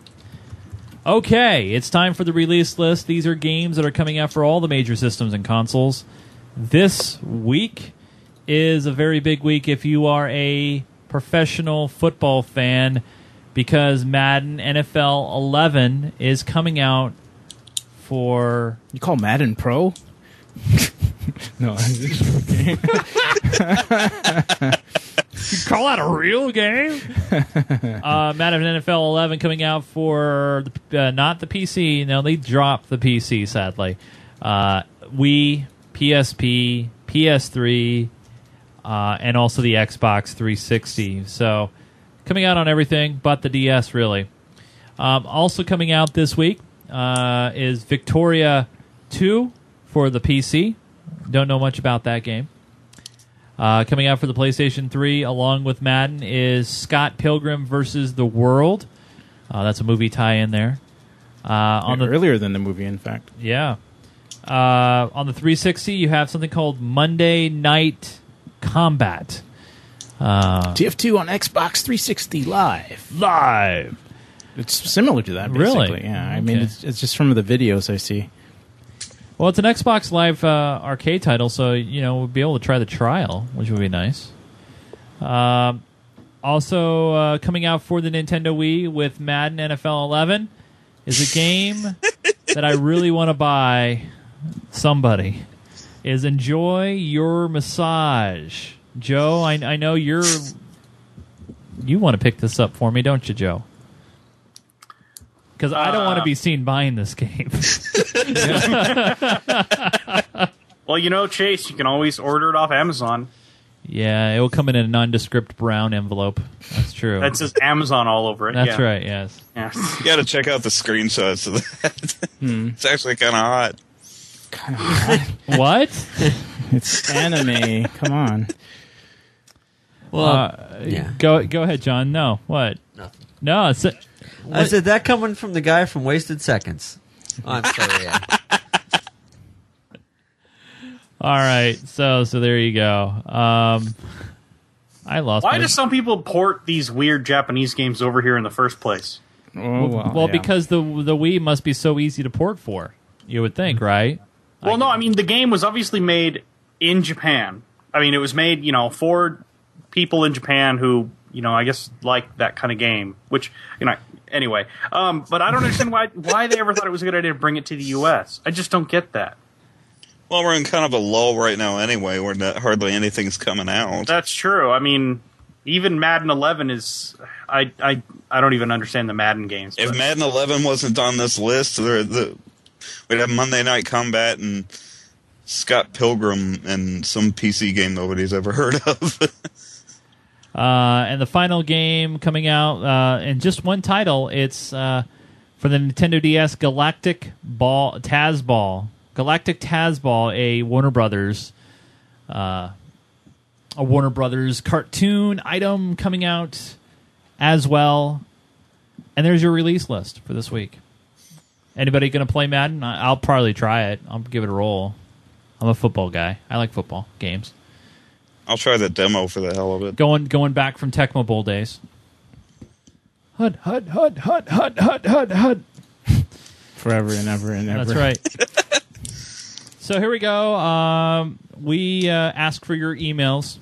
Okay, it's time for the release list. These are games that are coming out for all the major systems and consoles. This week is a very big week if you are a professional football fan, because Madden NFL 11 is coming out for... You call Madden Pro? No, this is a game. You call that a real game? Madden NFL 11 coming out for not the PC. No, they dropped the PC, sadly. Wii, PSP, PS3... and also the Xbox 360. So coming out on everything but the DS, really. Also coming out this week is Victoria 2 for the PC. Don't know much about that game. Coming out for the PlayStation 3, along with Madden, is Scott Pilgrim vs. the World. That's a movie tie-in there. Earlier than the movie, in fact. Yeah. On the 360, you have something called Monday Night Combat. TF2 on Xbox 360 live. It's similar to that, basically. Really? Yeah. Okay. I mean, it's just from the videos I see. Well, it's an Xbox Live arcade title, so we'll be able to try the trial, which would be nice. Also coming out for the Nintendo Wii with Madden NFL 11 is a game that I really want to buy. Somebody. Is Enjoy Your Massage. Joe, I know you want to pick this up for me, don't you, Joe? Because I don't want to be seen buying this game. Well, Chase, you can always order it off Amazon. Yeah, it will come in a nondescript brown envelope. That's true. That says Amazon all over it. That's right, yes. Yeah. You got to check out the screenshots of that. It's actually kind of hot. Kind of hot? What? It's anime. Come on. Well, yeah. Go ahead, John. No, what? Nothing. No, it's... I said that coming from the guy from Wasted Seconds. Oh, I'm sorry, yeah. All right, so there you go. I lost. Why do some people port these weird Japanese games over here in the first place? Oh, well, because the Wii must be so easy to port for. You would think, right? Well, no, I mean the game was obviously made in Japan. I mean it was made, for people in Japan who, I guess like that kind of game. Which, anyway. But I don't understand why they ever thought it was a good idea to bring it to the U.S. I just don't get that. Well, we're in kind of a lull right now anyway, where hardly anything's coming out. That's true. I mean, even Madden 11 is... I don't even understand the Madden games. If Madden 11 wasn't on this list, we'd have Monday Night Combat and Scott Pilgrim and some PC game nobody's ever heard of. And the final game coming out in just one title, it's for the Nintendo DS, Galactic Tazball, a Warner Brothers cartoon item coming out as well. And there's your release list for this week. Anybody going to play Madden? I'll probably try it. I'll give it a roll. I'm a football guy. I like football games. I'll try the demo for the hell of it. Going back from Tecmo Bowl days. Hud, hud, hud, hud, hud, hud, hud, hud. Forever and ever and ever. That's right. So here we go. We ask for your emails.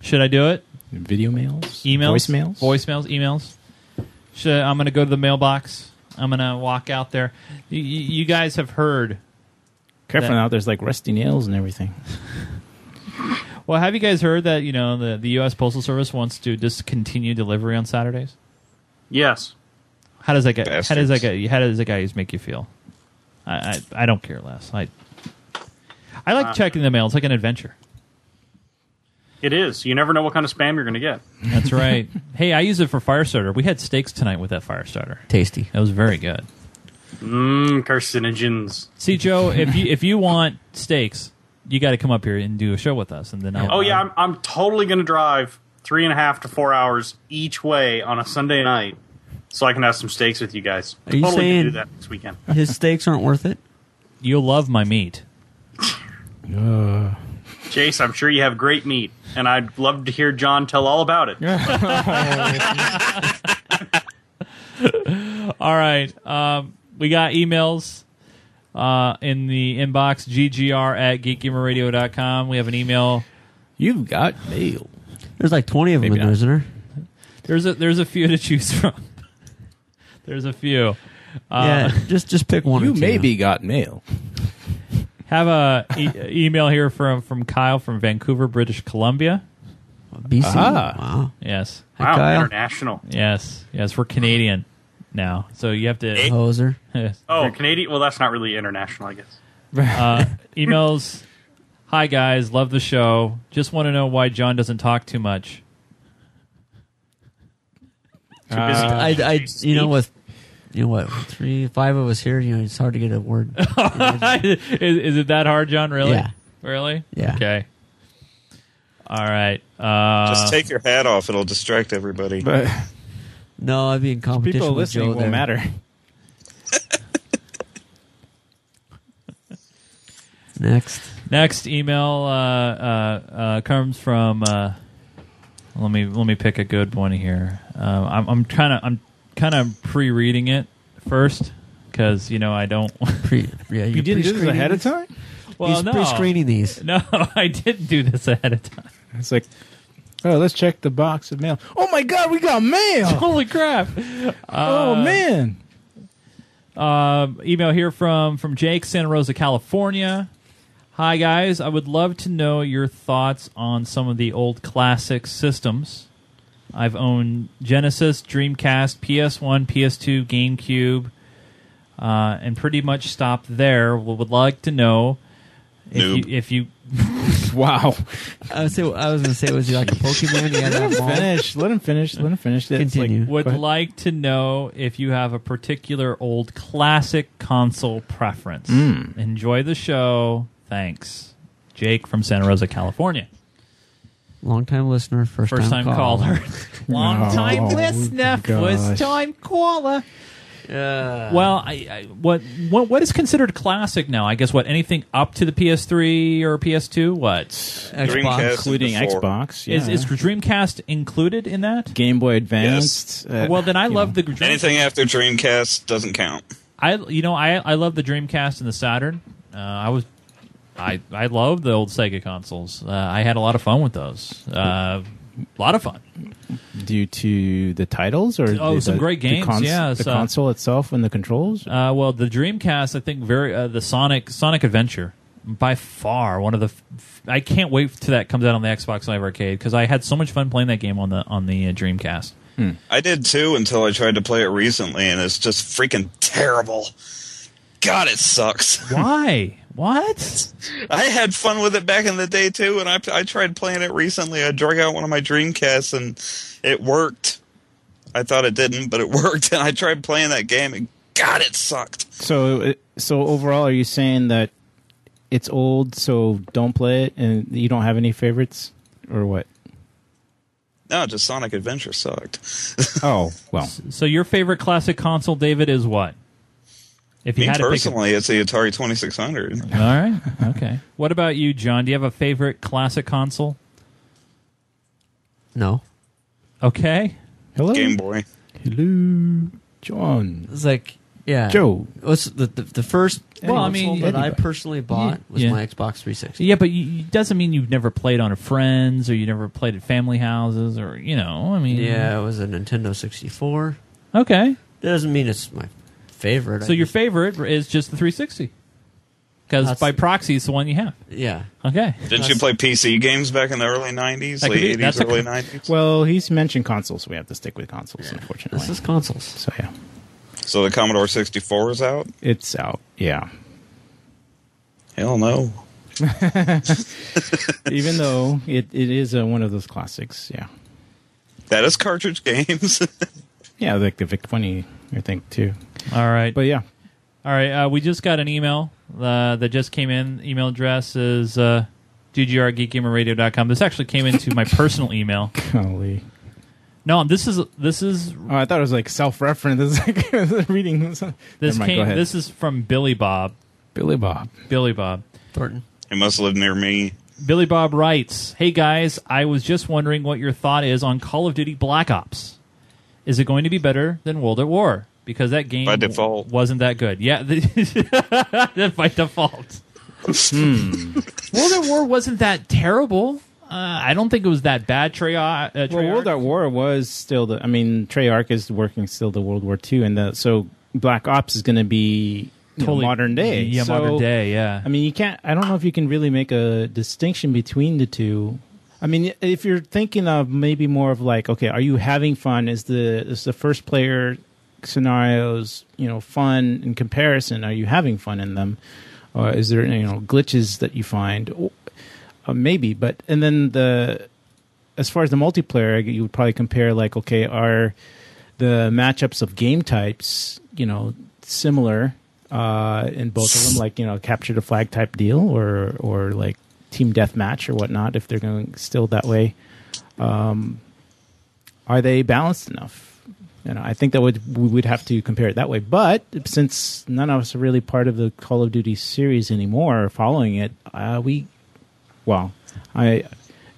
Should I do it? Video mails? Emails? Voicemails? Voicemails, emails. I'm going to go to the mailbox. I'm going to walk out there. You guys have heard. Careful now. There's like rusty nails and everything. Well, have you guys heard that the U.S. Postal Service wants to discontinue delivery on Saturdays? Yes. How does that guy make you feel? I don't care less. I like checking the mail. It's like an adventure. It is. You never know what kind of spam you're going to get. That's right. Hey, I use it for fire starter. We had steaks tonight with that fire starter. Tasty. That was very good. Carcinogens. See, Joe, if you want steaks, you got to come up here and do a show with us, and then I'm totally going to drive 3.5 to 4 hours each way on a Sunday night. So I can have some steaks with you guys. Are you totally saying do that this weekend? His steaks aren't worth it? You'll love my meat. Chase, I'm sure you have great meat, and I'd love to hear John tell all about it. All right. We got emails in the inbox, ggr@geekgamerradio.com. We have an email. You've got mail. There's like 20 of them in there, isn't there? There's a few to choose from. There's a few. Yeah, just pick one. You maybe got mail. Have a email here from Kyle from Vancouver, British Columbia. BC. Wow. Yes. Hi, wow. Kyle. International. Yes. We're Canadian now, so you have to. Hoser. Yes. Oh, Canadian. Well, that's not really international, I guess. Emails. Hi guys, love the show. Just want to know why John doesn't talk too much. You know what? 3, 5 of us here. It's hard to get a word. Is it that hard, John? Really? Yeah. Really? Yeah. Okay. All right. Just take your hat off. It'll distract everybody. But no, I'd be in competition. People with listening Joe won't matter. Next email comes from. Let me pick a good one here. I'm kind of pre-reading it first because I don't. You didn't do this ahead of time? Well, he's pre-screening these. No, I didn't do this ahead of time. It's like, oh, let's check the box of mail. Oh my God, we got mail! Holy crap! Oh man! Email here from Jake, Santa Rosa, California. Hi, guys. I would love to know your thoughts on some of the old classic systems. I've owned Genesis, Dreamcast, PS1, PS2, GameCube, and pretty much stopped there. Would like to know if you... Wow. I was going to say, was he like a Pokemon? You had that long? Let him finish. Continue. Like, would like to know if you have a particular old classic console preference. Enjoy the show. Thanks. Jake from Santa Rosa, California. Long-time listener, first-time caller. Long-time listener, first-time caller. Well, what is considered classic now? I guess what, anything up to the PS3 or PS2? What? Xbox, including Xbox. Yeah. Is Dreamcast included in that? Game Boy Advance. Yes. Well, then I love the Dreamcast. Anything after Dreamcast doesn't count. I love the Dreamcast and the Saturn. I love the old Sega consoles. I had a lot of fun with those. A lot of fun. Due to the titles? Some great games, the console itself and the controls? Well, the Dreamcast, I think, the Sonic Adventure, by far, one of the... I can't wait till that comes out on the Xbox Live Arcade, because I had so much fun playing that game on the Dreamcast. I did, too, until I tried to play it recently, and it's just freaking terrible. God, it sucks. Why? What? I had fun with it back in the day, too, and I tried playing it recently. I drug out one of my Dreamcasts, and it worked. I thought it didn't, but it worked, and I tried playing that game, and God, it sucked. So overall, are you saying that it's old, so don't play it, and you don't have any favorites, or what? No, just Sonic Adventure sucked. Oh, well. So your favorite classic console, David, is what? It's the Atari 2600. All right. Okay. What about you, John? Do you have a favorite classic console? No. Okay. Hello? Game Boy. Hello, John. It's like, yeah. Joe. What's the first console that I personally bought was my Xbox 360. Yeah, but it doesn't mean you've never played on a friend's or you never played at family houses or, Yeah, it was a Nintendo 64. Okay. That doesn't mean it's my favorite. So your favorite is just the 360, because by proxy it's the one you have. Yeah. Okay. Didn't you play PC games back in the early 90s, late 80s, early 90s? Well, he's mentioned consoles. We have to stick with consoles, unfortunately. This is consoles. So yeah. So the Commodore 64 is out. It's out. Yeah. Hell no. Even though it is one of those classics. Yeah. That is cartridge games. Yeah, like the VIC-20, I think, too. All right. But, yeah. All right. We just got an email that just came in. Email address is dgr@geekgamerradio.com. This actually came into my personal email. Golly. No, this is. Oh, I thought it was like self-reference. This is like reading. This is from Billy Bob. Thornton. He must live near me. Billy Bob writes, "Hey, guys, I was just wondering what your thought is on Call of Duty Black Ops. Is it going to be better than World at War? Because that game wasn't that good." Yeah, by default. World at War wasn't that terrible. I don't think it was that bad. Treyarch. Well, World at War was still the... I mean, Treyarch is working still the World War II, and so Black Ops is going to be totally modern day. Yeah, so, modern day, yeah. I mean, you can't... I don't know if you can really make a distinction between the two. I mean, if you're thinking of maybe more of like, okay, are you having fun? Is the first player scenarios, fun in comparison? Are you having fun in them? Or is there, glitches that you find? Maybe, but and then as far as the multiplayer, you would probably compare like, okay, are the matchups of game types, similar in both of them? Like, capture the flag type deal or like team deathmatch or whatnot, if they're going still that way. Are they balanced enough? I think that we would have to compare it that way. But since none of us are really part of the Call of Duty series anymore, or following it, I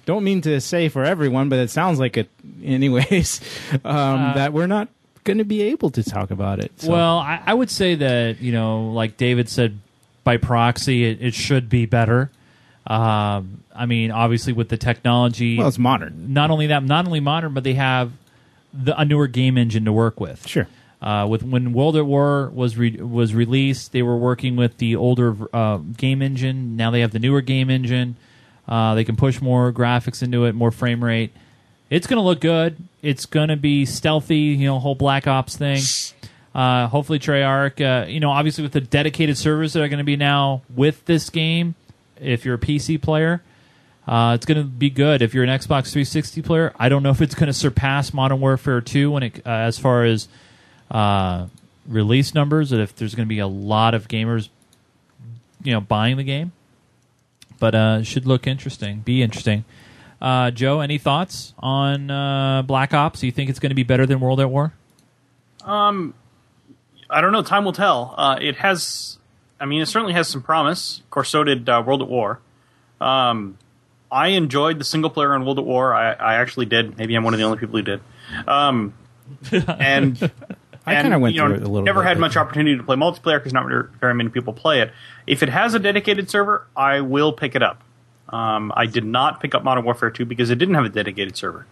don't mean to say for everyone, but it sounds like it anyways, that we're not going to be able to talk about it. So. Well, I would say that, like David said, by proxy, it should be better. I mean, obviously with the technology... Well, it's modern. Not only modern, but they have a newer game engine to work with. Sure. When World at War was released, they were working with the older game engine. Now they have the newer game engine. They can push more graphics into it, more frame rate. It's going to look good. It's going to be stealthy, whole Black Ops thing. Hopefully Treyarch, obviously with the dedicated servers that are going to be now with this game... If you're a PC player, It's going to be good. If you're an Xbox 360 player, I don't know if it's going to surpass Modern Warfare 2 when it, as far as release numbers, and if there's going to be a lot of gamers, you know, buying the game. But it should look interesting, be interesting. Joe, any thoughts on Black Ops? Do you think it's going to be better than World at War? I don't know. Time will tell. It has, I mean, it certainly has some promise. Of course, so did World at War. I enjoyed the single player on World at War. I actually did. Maybe I'm one of the only people who did. And I kind of went through it a little. Never had much opportunity to play multiplayer because not very many people play it. If it has a dedicated server, I will pick it up. I did not pick up Modern Warfare 2 because it didn't have a dedicated server.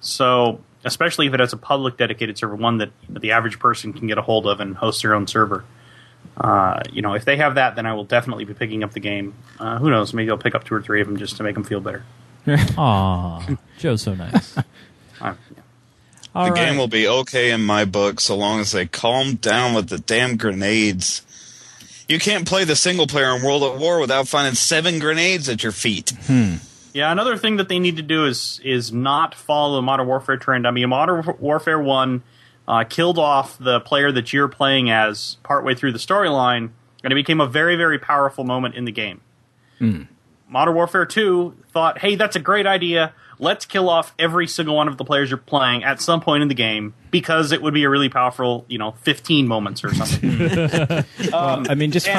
So, especially if it has a public dedicated server, one that, the average person can get a hold of and host their own server. If they have that, then I will definitely be picking up the game. Who knows? Maybe I'll pick up 2 or 3 of them just to make them feel better. Aww. Joe's so nice. Yeah. The game will be okay in my book so long as they calm down with the damn grenades. You can't play the single player in World at War without finding 7 grenades at your feet. Yeah, another thing that they need to do is not follow the Modern Warfare trend. I mean, Modern Warfare 1 killed off the player that you're playing as partway through the storyline, and it became a very, very powerful moment in the game. Modern Warfare 2 thought, hey, that's a great idea. Let's kill off every single one of the players you're playing at some point in the game because it would be a really powerful, 15 moments or something. From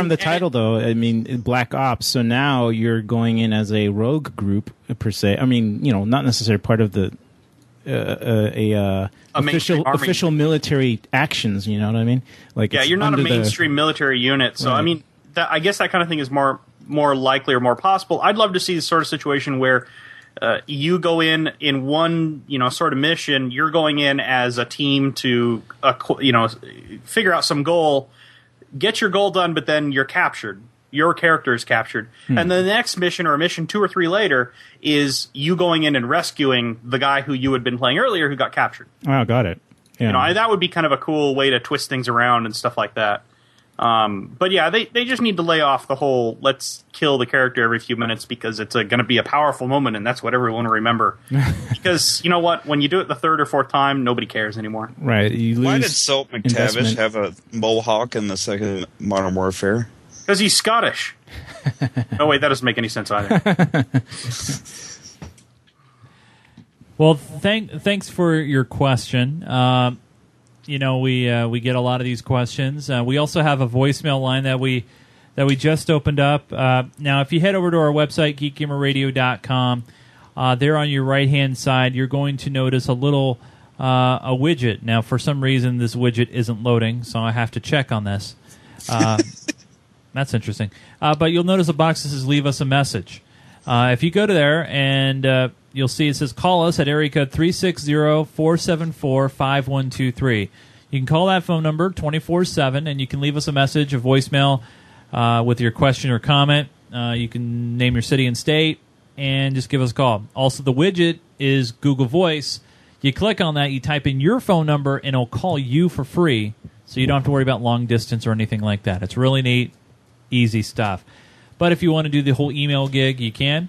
the title, though, Black Ops. So now you're going in as a rogue group, per se. Not necessarily part of the official military actions, you know what I mean? You're not a mainstream military unit. So, right. I guess that kind of thing is more likely or more possible. I'd love to see the sort of situation where you go in one, sort of mission, you're going in as a team to, figure out some goal, get your goal done, but then you're captured. Your character is captured. And the next mission, or a mission 2 or 3 later, is you going in and rescuing the guy who you had been playing earlier who got captured. Oh, got it. Yeah. That would be kind of a cool way to twist things around and stuff like that. But yeah, they just need to lay off the whole let's kill the character every few minutes because it's going to be a powerful moment and that's what everyone will remember. Because you know what? When you do it the 3rd or 4th time, nobody cares anymore. Right. Why did Salt McTavish have a mohawk in the 2nd Modern Warfare? Because he's Scottish. Oh, wait, that doesn't make any sense either. Well, thanks for your question. We get a lot of these questions. We also have a voicemail line that we just opened up. Now, if you head over to our website, geekgamerradio.com, there on your right-hand side, you're going to notice a little a widget. Now, for some reason, this widget isn't loading, so I have to check on this. That's interesting. But you'll notice a box that says, leave us a message. If you go to there, and you'll see it says, call us at area code 360-474-5123. You can call that phone number 24/7, and you can leave us a message, a voicemail, with your question or comment. You can name your city and state, and just give us a call. Also, the widget is Google Voice. You click on that, you type in your phone number, and it'll call you for free, so you don't have to worry about long distance or anything like that. It's really neat, easy stuff. But if you want to do the whole email gig, you can.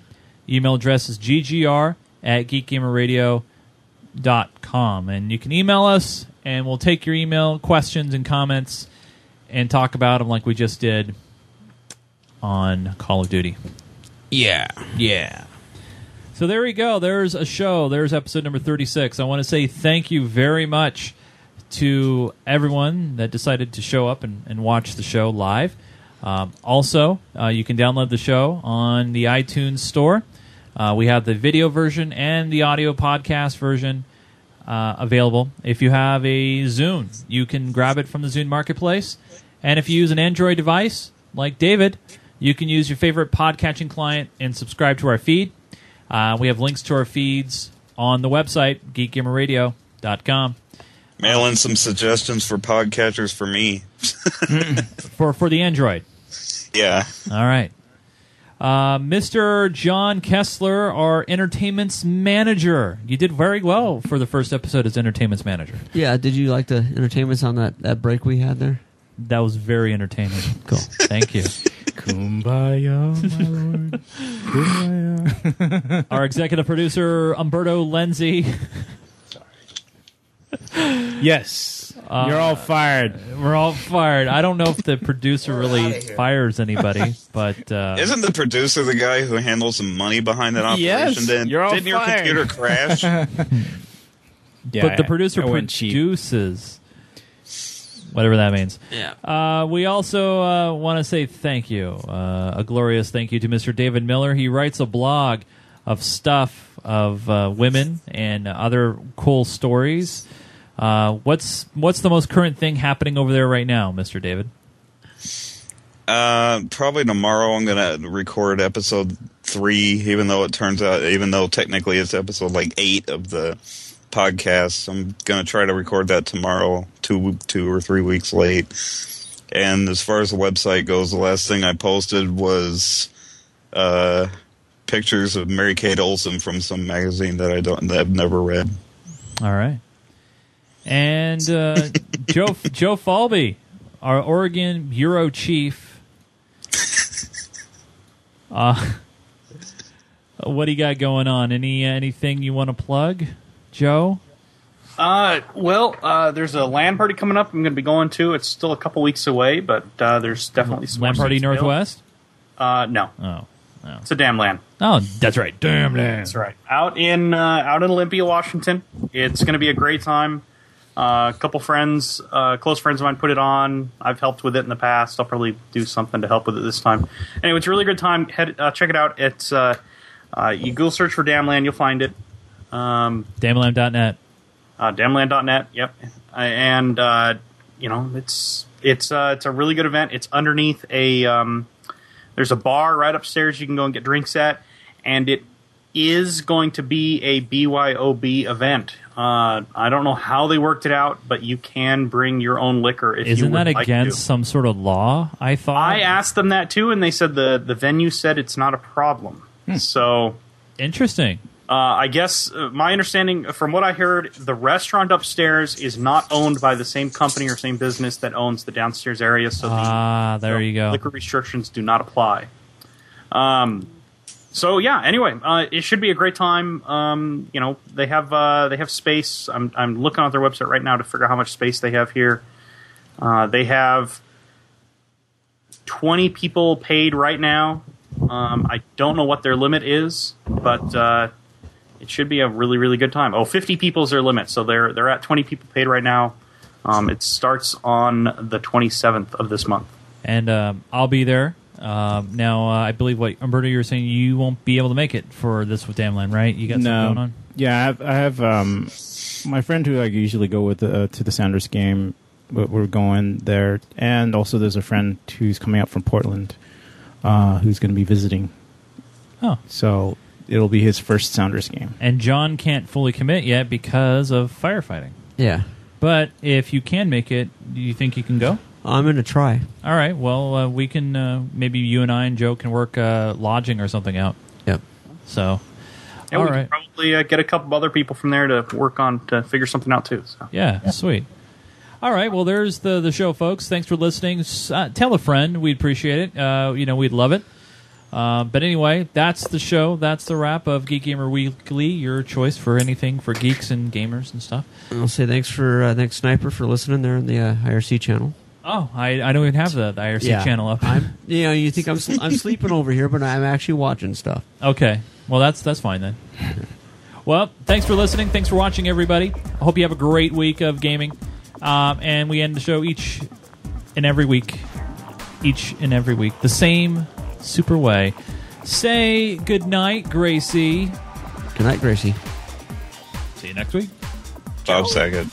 Email address is ggr@geekgamerradio.com. And you can email us, and we'll take your email questions and comments and talk about them like we just did on Call of Duty. Yeah. So there we go. There's a show. There's episode number 36. I want to say thank you very much to everyone that decided to show up and watch the show live. Also, you can download the show on the iTunes store. We have the video version and the audio podcast version available. If you have a Zune, you can grab it from the Zune Marketplace. And if you use an Android device, like David, you can use your favorite podcatching client and subscribe to our feed. We have links to our feeds on the website, geekgamerradio.com. Mail in some suggestions for podcatchers for me. for the Android. Yeah. All right. Mr. John Kessler, our entertainment's manager. You did very well for the first episode as entertainment's manager. Yeah. Did you like the entertainments on that break we had there? That was very entertaining. Cool. Thank you. Kumbaya, my lord. Kumbaya. Our executive producer, Umberto Lenzi. Sorry. Yes. You're all fired. We're all fired. I don't know if the producer really fires anybody, but isn't the producer the guy who handles the money behind that operation? Yes, then? You're all Didn't fired. Your computer crash? Yeah, but the producer produces. Whatever that means. Yeah. We also want to say thank you, a glorious thank you to Mr. David Miller. He writes a blog of stuff of women and other cool stories. What's the most current thing happening over there right now, Mr. David? Probably tomorrow I'm going to record episode 3, even though technically it's episode 8 of the podcast. I'm going to try to record that tomorrow, two or 3 weeks late. And as far as the website goes, the last thing I posted was pictures of Mary Kate Olsen from some magazine that I've never read. All right. And Joe Falby, our Oregon bureau chief. What do you got going on? Anything you want to plug? Joe? There's a LAN party coming up I'm going to be going to. It's still a couple weeks away, but there's definitely some LAN party Northwest? No. Oh. No. It's a damn LAN. Oh, that's right. Damn LAN. That's right. Out in Olympia, Washington. It's going to be a great time. A couple friends, close friends of mine put it on. I've helped with it in the past. I'll probably do something to help with it this time. Anyway, it's a really good time. Check it out. It's you Google search for damn LAN, you'll find it. Damland.net. Damland.net, yep. And, it's a really good event. It's underneath there's a bar right upstairs you can go and get drinks at, and it is going to be a BYOB event. I don't know how they worked it out, but you can bring your own liquor if you would like to. Isn't that against some sort of law, I thought? I asked them that, too, and they said the venue said it's not a problem. So interesting. I guess my understanding, from what I heard, the restaurant upstairs is not owned by the same company or same business that owns the downstairs area, so the liquor restrictions do not apply. It should be a great time. They have space. I'm looking on their website right now to figure out how much space they have here. They have 20 people paid right now. I don't know what their limit is, but it should be a really, really good time. 50 people is their limit, so they're at 20 people paid right now. It starts on the 27th of this month. And I'll be there. I believe what, Umberto, you were saying you won't be able to make it for this with Damland, right? You got something going on? Yeah, I have my friend who I usually go with to the Sounders game, but we're going there. And also there's a friend who's coming up from Portland who's going to be visiting. Oh. So it'll be his first Sounders game. And John can't fully commit yet because of firefighting. Yeah. But if you can make it, do you think you can go? I'm going to try. All right. Well, we can maybe you and I and Joe can work lodging or something out. Yep. So, yeah, all right. We can probably get a couple of other people from there to work on to figure something out, too. So. Yeah, sweet. All right. Well, there's the show, folks. Thanks for listening. Tell a friend. We'd appreciate it. We'd love it. But anyway, that's the show. That's the wrap of Geek Gamer Weekly. Your choice for anything for geeks and gamers and stuff. I'll say thanks Sniper for listening there on the IRC channel. Oh, I don't even have the IRC channel up. You think I'm sleeping over here, but I'm actually watching stuff. Okay, well that's fine then. Well, thanks for listening. Thanks for watching, everybody. I hope you have a great week of gaming. And we end the show each and every week, the same. Super way. Say good night, Gracie. Good night, Gracie. See you next week. Bob Saget.